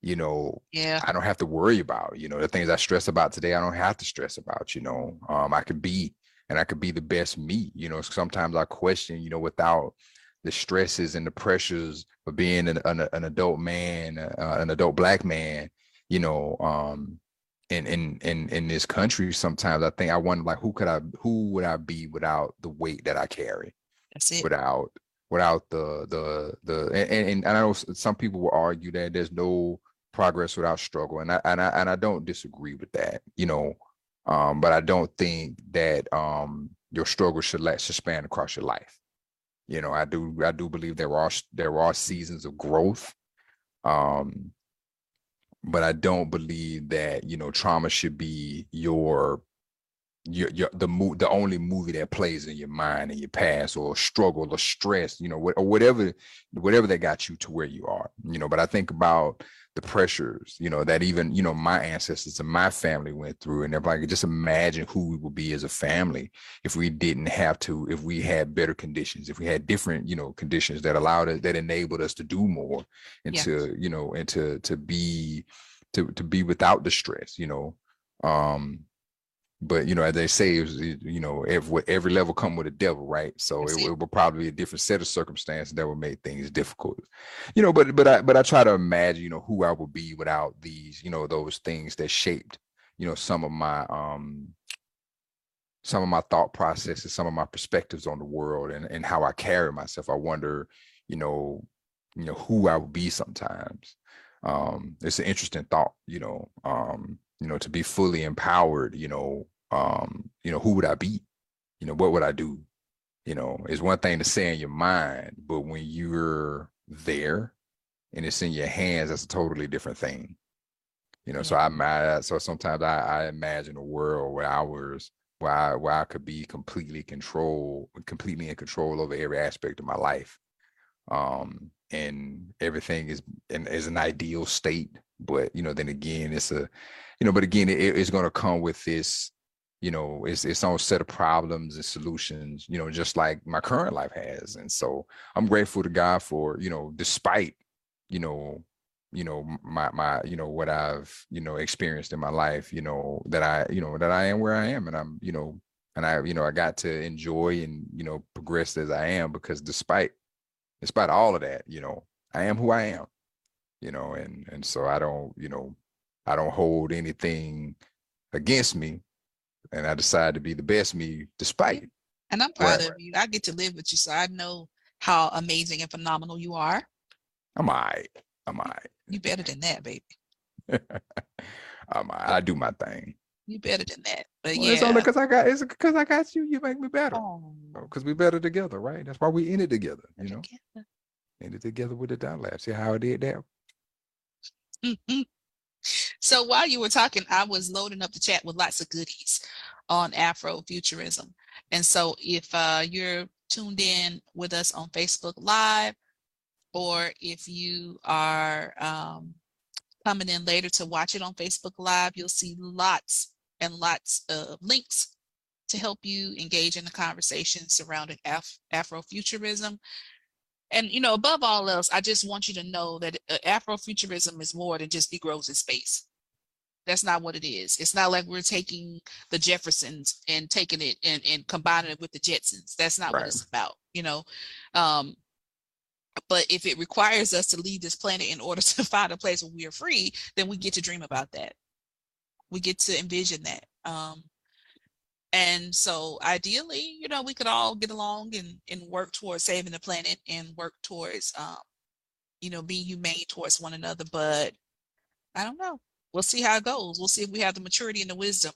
you know, yeah, I don't have to worry about, you know, the things I stress about today, I don't have to stress about, you know, um, I could be, and I could be the best me. You know, sometimes I question, you know, without the stresses and the pressures of being an, an, an adult man, uh, an adult Black man, you know, um, in, in, in, in this country, sometimes I think I wonder, like, who could I, who would I be without the weight that I carry? That's it. Without, without the, the, the, and, and, and I know some people will argue that there's no progress without struggle. And I, and I, and I don't disagree with that, you know, Um, but I don't think that um, your struggle should let should span across your life. You know, I do I do believe there are there are seasons of growth, um, but I don't believe that, you know, trauma should be your your, your the mo the only movie that plays in your mind and your past, or struggle or stress, you know, wh or whatever whatever that got you to where you are. You know, but I think about the pressures, you know, that even, you know, my ancestors and my family went through, and everybody, just imagine who we would be as a family if we didn't have to, if we had better conditions, if we had different, you know, conditions that allowed us, that enabled us to do more, and yeah. to, you know, and to to be to to be without the stress, you know. Um, but you know, as they say, it was, you know, every every level come with a devil, right? So it, it would probably be a different set of circumstances that would make things difficult, you know. But but I but I try to imagine, you know, who I would be without these, you know, those things that shaped, you know, some of my um some of my thought processes, some of my perspectives on the world, and and how I carry myself. I wonder, you know, you know, who I would be sometimes. Um, it's an interesting thought, you know. Um, you know, to be fully empowered, you know, um, you know, who would I be? You know, what would I do? You know, it's one thing to say in your mind, but when you're there and it's in your hands, that's a totally different thing. You know, yeah. so I, I so sometimes I, I imagine a world where I was, where I, where I could be completely controlled, completely in control over every aspect of my life. Um, and everything is, and is an ideal state. But, you know, then again, it's a, you know, but again, it, it's going to come with this, you know, it's its own set of problems and solutions, you know, just like my current life has. And so I'm grateful to God for, you know, despite, you know, you know, my, my, you know, what I've, you know, experienced in my life, you know, that I, you know, that I am where I am, and I'm, you know, and I, you know, I got to enjoy and, you know, progress as I am, because despite, despite all of that, you know, I am who I am. You know, and and so I don't, you know, I don't hold anything against me, and I decide to be the best me despite. And I'm proud right. of you. I get to live with you, so I know how amazing and phenomenal you are. I'm all right. I'm all right. You better than that, baby. I'm all right. I do my thing. You better than that. But well, yeah, it's only because I got it's because I got you. You make me better. Because oh. we better together, right? That's why we in it together. You know, together. in it together with the Dunlaps. See how I did that. Mm-hmm. So while you were talking, I was loading up the chat with lots of goodies on Afrofuturism. And so if uh, you're tuned in with us on Facebook Live, or if you are um, coming in later to watch it on Facebook Live, you'll see lots and lots of links to help you engage in the conversation surrounding Af Afrofuturism. And, you know, above all else, I just want you to know that Afrofuturism is more than just Negroes in space. That's not what it is. It's not like we're taking the Jeffersons and taking it and, and combining it with the Jetsons. That's not right. What it's about, you know. Um, but if it requires us to leave this planet in order to find a place where we are free, then we get to dream about that. We get to envision that. Um, and so ideally, you know, we could all get along and, and work towards saving the planet and work towards, um, you know, being humane towards one another. But I don't know. We'll see how it goes. We'll see if we have the maturity and the wisdom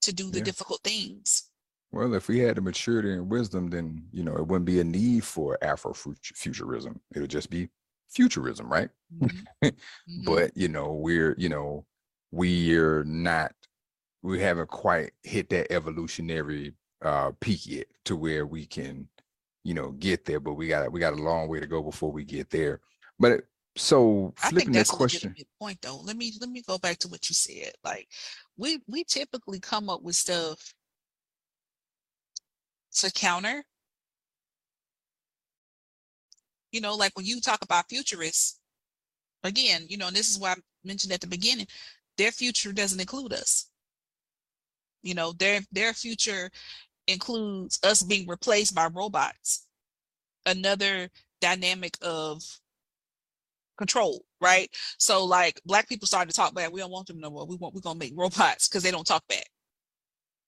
to do the yeah. difficult things. Well, if we had the maturity and wisdom, then, you know, it wouldn't be a need for Afrofuturism. It would just be futurism, right? Mm-hmm. Mm-hmm. But, you know, we're, you know, we're not, we haven't quite hit that evolutionary uh, peak yet to where we can, you know, get there. But we got, we got a long way to go before we get there. But it, so flipping that question, I think that's a legitimate point, though. Let me let me go back to what you said. Like we we typically come up with stuff to counter. You know, like when you talk about futurists, again, you know, and this is why I mentioned at the beginning, their future doesn't include us. You know, their their future includes us being replaced by robots. Another dynamic of control, right? So like Black people started to talk back. We don't want them no more. We want, we're gonna make robots because they don't talk back.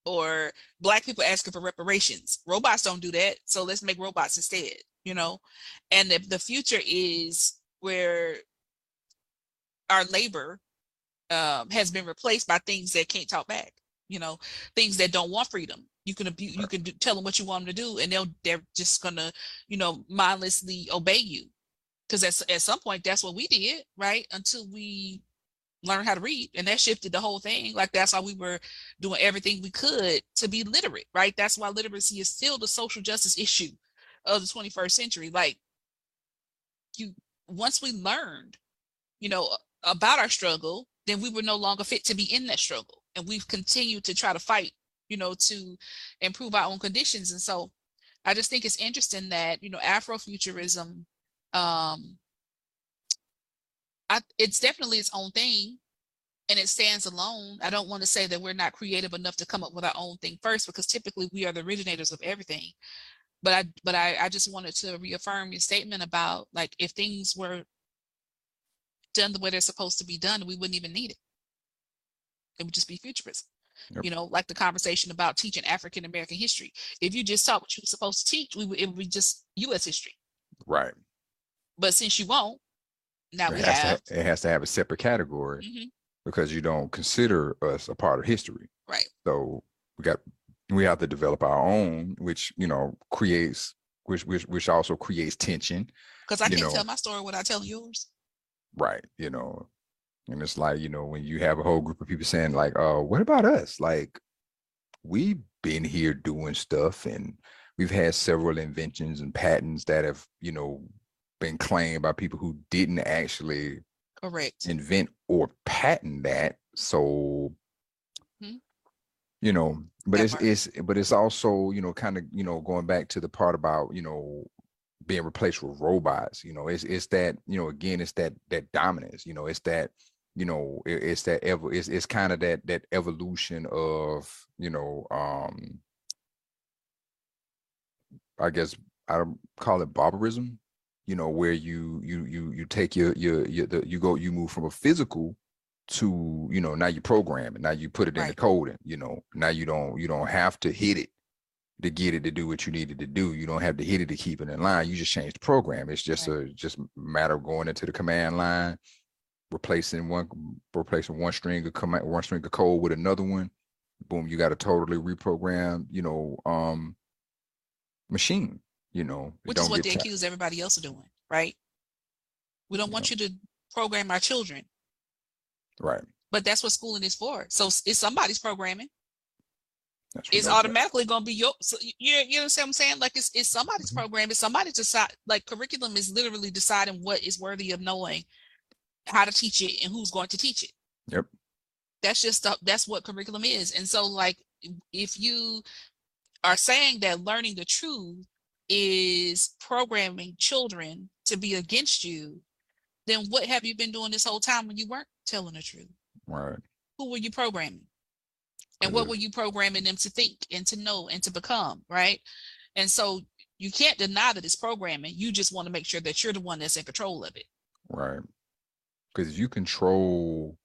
Or Black people asking for reparations. Robots don't do that, so let's make robots instead. You know, and if the future is where our labor um, has been replaced by things that can't talk back. You know, things that don't want freedom. You can abuse. You can do, tell them what you want them to do, and they'll they're just gonna, you know, mindlessly obey you. Because at, at some point, that's what we did, right? Until we learned how to read. And that shifted the whole thing. Like, that's why we were doing everything we could to be literate, right? That's why literacy is still the social justice issue of the twenty-first century. Like, you, once we learned, you know, about our struggle, then we were no longer fit to be in that struggle. And we've continued to try to fight, you know, to improve our own conditions. And so I just think it's interesting that, you know, Afrofuturism, um I, it's definitely its own thing and it stands alone. I don't want to say that we're not creative enough to come up with our own thing first, because typically we are the originators of everything. But I but I, I just wanted to reaffirm your statement about, like, if things were done the way they're supposed to be done, we wouldn't even need it. It would just be futurism. Yep. You know, like the conversation about teaching African American history. If you just taught what you were supposed to teach, we would, it would be just U S history. Right. But since you won't, now it we has have. To, it has to have a separate category, mm-hmm. because you don't consider us a part of history. Right. So we got we have to develop our own, which, you know, creates which which which also creates tension. Because I can't know. tell my story without telling yours. Right. You know, and it's like, you know, when you have a whole group of people saying, like, uh, what about us? Like, we've been here doing stuff, and we've had several inventions and patents that have, you know, been claimed by people who didn't actually correct invent or patent that. So mm-hmm. you know, but that it's part. it's but it's also, you know, kind of, you know, going back to the part about, you know, being replaced with robots. You know, it's it's that, you know, again, it's that that dominance. You know, it's that, you know, it, it's that ev- it's it's kind of that that evolution of, you know, um I guess I don't call it barbarism. You know, where you you you you take your your, your the, you go you move from a physical to, you know, now you program it, now you put it right in the code, and, you know, now you don't you don't have to hit it to get it to do what you needed to do. You don't have to hit it to keep it in line. You just change the program. It's just right. a just a matter of going into the command line, replacing one replacing one string of command one string of code with another one. Boom, you got a totally reprogrammed, you know, um, machine. You know, which is what they accuse everybody else of doing, right? We don't want you to program our children, right? But that's what schooling is for. So it's somebody's programming. It's automatically going to be your. So you you know what I'm saying? Like it's it's somebody's mm-hmm. program. It's somebody's decide. Like curriculum is literally deciding what is worthy of knowing, how to teach it, and who's going to teach it. Yep. That's just the, that's what curriculum is. And so, like, if you are saying that learning the truth is programming children to be against you, then what have you been doing this whole time when you weren't telling the truth? Right. who were you programming? And what were you programming them to think and to know and to become, right? And so you can't deny that it's programming. You just want to make sure that you're the one that's in control of it. Right. Because if you control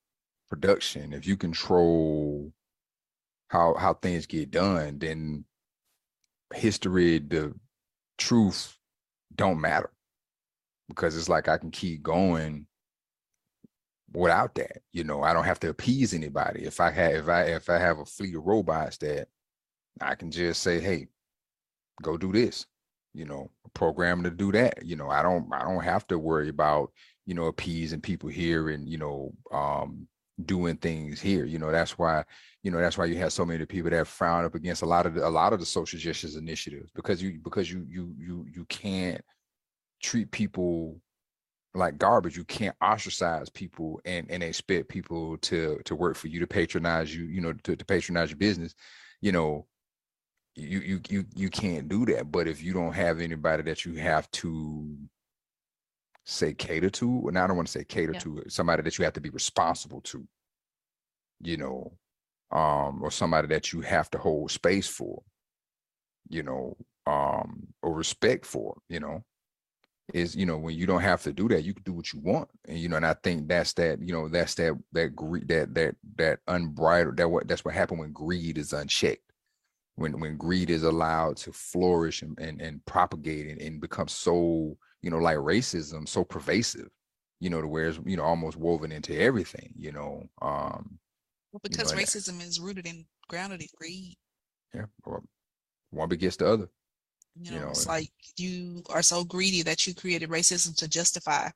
production, if you control how how things get done, then history, the truth don't matter. Because it's like I can keep going without that. You know, I don't have to appease anybody. If I have if I if I have a fleet of robots that I can just say, hey, go do this, you know, program to do that. You know, I don't I don't have to worry about, you know, appeasing people here and, you know, um doing things here. You know, that's why, you know, that's why you have so many people that frown up against a lot of the, a lot of the social justice initiatives, because you because you you you you can't treat people like garbage. You can't ostracize people and and expect people to to work for you, to patronize you, you know, to, to patronize your business. You know, you you you you can't do that. But if you don't have anybody that you have to say cater to, and I don't want to say cater yeah. to, somebody that you have to be responsible to, you know, um, or somebody that you have to hold space for, you know, um, or respect for, you know. Is, you know, when you don't have to do that, you can do what you want. And, you know, and I think that's that, you know, that's that, that greed, that, that, that unbridled, that what, that's what happened when greed is unchecked. When, when greed is allowed to flourish and, and, and propagate and, and become so, you know, like racism, so pervasive, you know, to where it's, you know, almost woven into everything, you know. Um, well, because you know, racism that, is rooted in grounded in greed. Yeah. Or one begets the other. You know, you know, it's like you are so greedy that you created racism to justify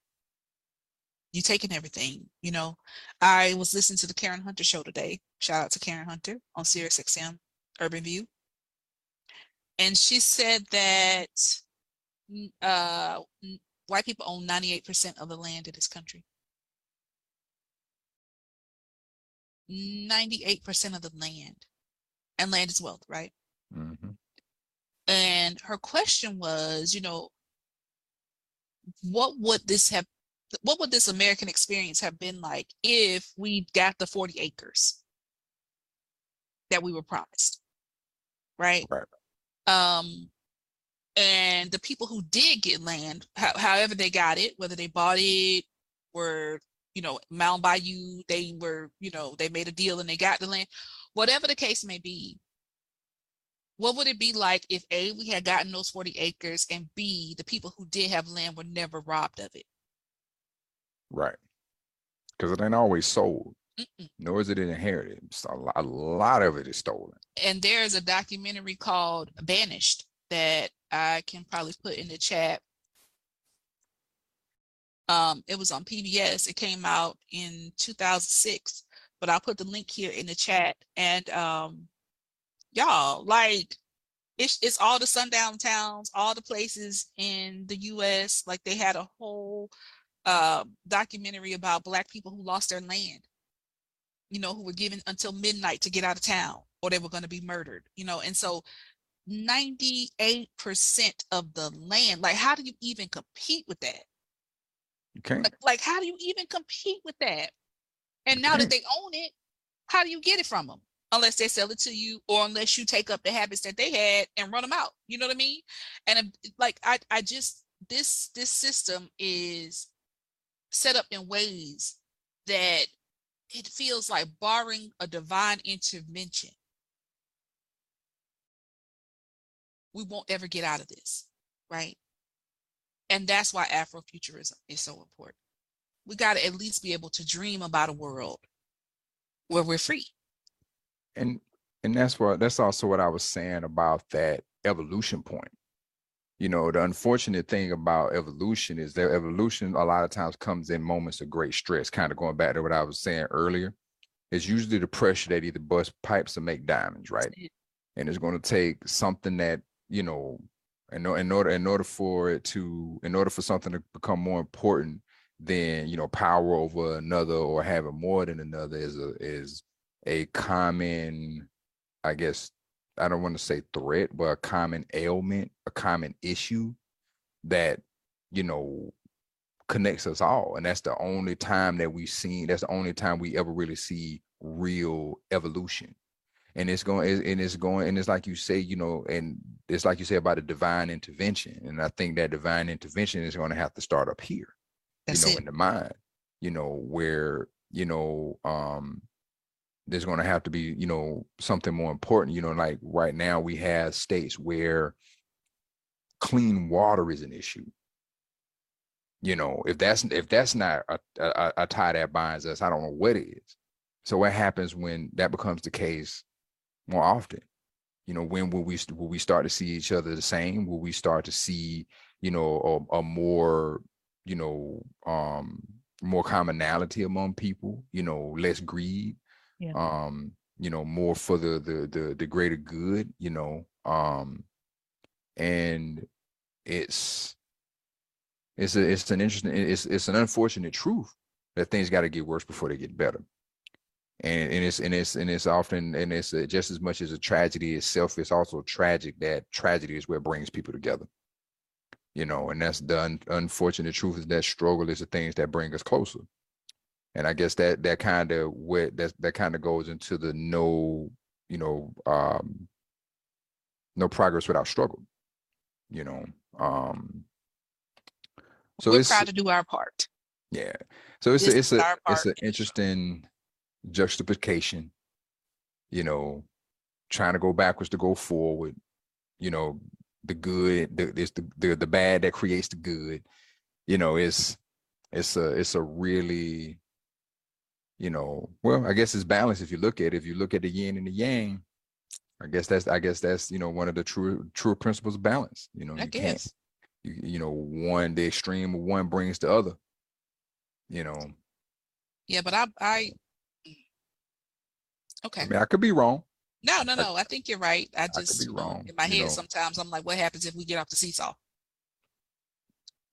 you taking everything. You know, I was listening to the Karen Hunter show today. Shout out to Karen Hunter on Sirius X M Urban View. And she said that uh, white people own ninety-eight percent of the land in this country. ninety-eight percent of the land. And land is wealth, right? Mm-hmm. And her question was, you know, what would this have, what would this American experience have been like if we got the forty acres that we were promised, right? Right. Um, and the people who did get land, ho- however they got it, whether they bought it, were, you know, Mound Bayou, they were, you know, they made a deal and they got the land, whatever the case may be. What would it be like if A, we had gotten those forty acres, and B, the people who did have land were never robbed of it? Right. Because it ain't always sold, Mm-mm. nor is it inherited. So a lot of it is stolen. And there's a documentary called Banished that I can probably put in the chat. Um, it was on P B S. It came out in two thousand six, but I'll put the link here in the chat. And um, y'all, like, it's it's all the sundown towns, all the places in the U S Like, they had a whole uh, documentary about Black people who lost their land, you know, who were given until midnight to get out of town or they were going to be murdered, you know. And so ninety-eight percent of the land, like, how do you even compete with that? Okay. Like, like how do you even compete with that? And now okay. that they own it, how do you get it from them? Unless they sell it to you, or unless you take up the habits that they had and run them out. You know what I mean? And like, I, I just, this, this system is set up in ways that it feels like, barring a divine intervention, we won't ever get out of this, right? And that's why Afrofuturism is so important. We got to at least be able to dream about a world where we're free. And and that's what that's also what I was saying about that evolution point. You know, the unfortunate thing about evolution is that evolution a lot of times comes in moments of great stress, kind of going back to what I was saying earlier. It's usually the pressure that either bust pipes or make diamonds, right? And it's going to take something that, you know, in, in order in order for it to in order for something to become more important than, you know, power over another or having more than another is a is a common, I guess, I don't want to say threat, but a common ailment, a common issue that, you know, connects us all. And that's the only time that we've seen, that's the only time we ever really see real evolution. And it's going, and it's going, and it's like you say, you know, and it's like you say about a divine intervention. And I think that divine intervention is going to have to start up here, That's you know, it. in the mind, you know, where, you know, um, there's going to have to be, you know, something more important, you know, like right now we have states where clean water is an issue. You know, if that's, if that's not a, a, a tie that binds us, I don't know what it is. So what happens when that becomes the case more often? You know, when will we, will we start to see each other the same? Will we start to see, you know, a, a more, you know, um, more commonality among people, you know, less greed, yeah. um, you know, more for the, the, the, the greater good, you know, um, and it's, it's a, it's an interesting, it's, it's an unfortunate truth that things got to get worse before they get better. And, and it's, and it's, and it's often, and it's a, just as much as a tragedy itself, it's also tragic that tragedy is what brings people together, you know, and that's the un, unfortunate truth is that struggle is the things that bring us closer. And I guess that, that kind of what that, that kind of goes into the no, you know, um, no progress without struggle, you know, um, so we're proud to do our part. Yeah. So it's, a, it's, a, it's an interesting juxtaposition, you know, trying to go backwards to go forward, you know, the good, the, it's the, the, the bad that creates the good, you know, it's, it's a, it's a really, you know, well, I guess it's balanced. If you look at, if you look at the yin and the yang, I guess that's, I guess that's, you know, one of the true, true principles of balance, you know, I you guess. can't. You, you know, one, the extreme of one brings the other, you know. Yeah, but I, I, okay. I mean, I could be wrong. No, no, no. I, I think you're right. I just, I could be wrong. In my head, you know, sometimes I'm like, what happens if we get off the seesaw?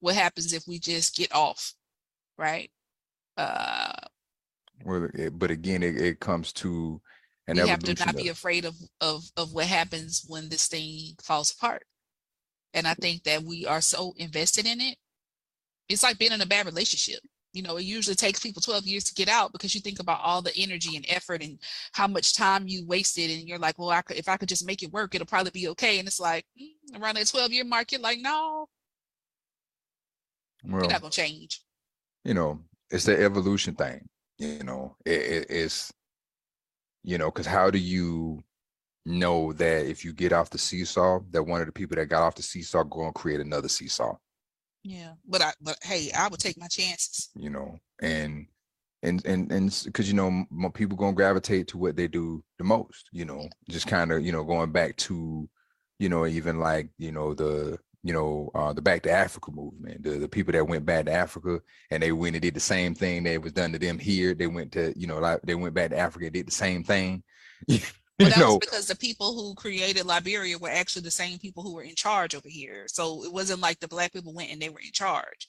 What happens if we just get off, right? Uh, well, it, but again, it, it comes to an we evolution. We have to not of, be afraid of, of, of what happens when this thing falls apart. And I think that we are so invested in it. It's like being in a bad relationship. You know, it usually takes people twelve years to get out because you think about all the energy and effort and how much time you wasted. And you're like, well, I could, if I could just make it work, it'll probably be okay. And it's like mm, around that twelve year mark, you're like, no, well, you're not going to change. You know, it's the evolution thing, you know, it, it, it's, you know, because how do you know that if you get off the seesaw, that one of the people that got off the seesaw go and create another seesaw? Yeah, but I, but hey, I would take my chances. You know, and and and and because you know, people gonna gravitate to what they do the most. You know, just kind of you know going back to, you know, even like you know the you know uh, the Back to Africa movement, the the people that went back to Africa and they went and did the same thing that was done to them here. They went to you know like they went back to Africa and did the same thing. Well, that no. was because the people who created Liberia were actually the same people who were in charge over here. So it wasn't like the black people went and they were in charge.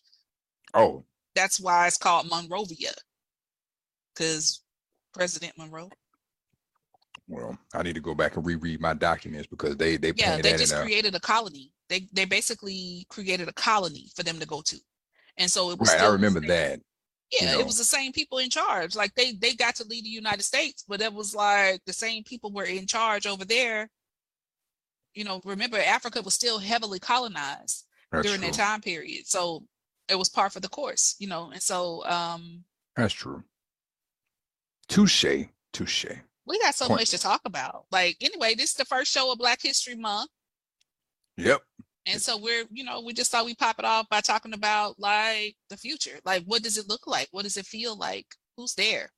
Oh. That's why it's called Monrovia. Because President Monroe. Well, I need to go back and reread my documents because they they Yeah, they that just in created a... a colony. They they basically created a colony for them to go to. And so it was Right, I remember that. Yeah, you know. It was the same people in charge. Like they they got to lead the United States, but it was like the same people were in charge over there. You know, remember Africa was still heavily colonized that's during true. that time period. So it was par for the course, you know. And so um that's true. Touche, touche. We got so Point. much to talk about. Like anyway, this is the first show of Black History Month. Yep. And so we're, you know, we just thought we'd pop it off by talking about like the future. Like, what does it look like? What does it feel like? Who's there?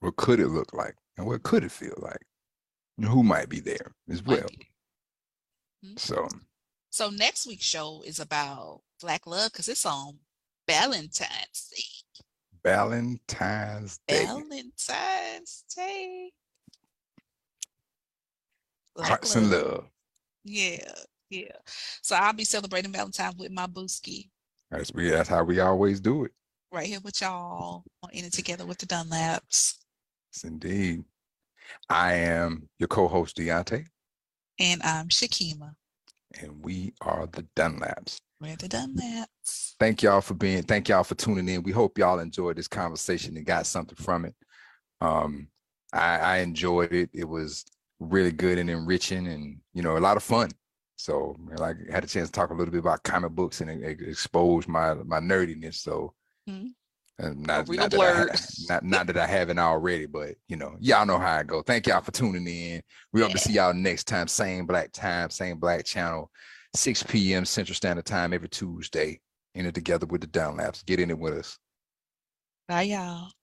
What could it look like? And what could it feel like? And who might be there as well? Mm-hmm. So. So next week's show is about Black love because it's on Valentine's Day. Valentine's Day. Valentine's Day. Black Hearts love. and love. Yeah. Yeah, so I'll be celebrating Valentine's with my booski. That's we. That's how we always do it. Right here with y'all on In It Together with the Dunlaps. Yes, indeed. I am your co-host Deante, and I'm Shekema, and we are the Dunlaps. We're the Dunlaps. Thank y'all for being. Thank y'all for tuning in. We hope y'all enjoyed this conversation and got something from it. Um, I, I enjoyed it. It was really good and enriching, and, you know, a lot of fun. So, like, I had a chance to talk a little bit about comic books and it, it exposed my my nerdiness. So, mm-hmm. and not, not, that I, not, not that I haven't already, but, you know, y'all know how I go. Thank y'all for tuning in. We hope yeah. to see y'all next time. Same black time, same black channel, six p.m. Central Standard Time every Tuesday. In it together with the Dunlaps. Get in it with us. Bye, y'all.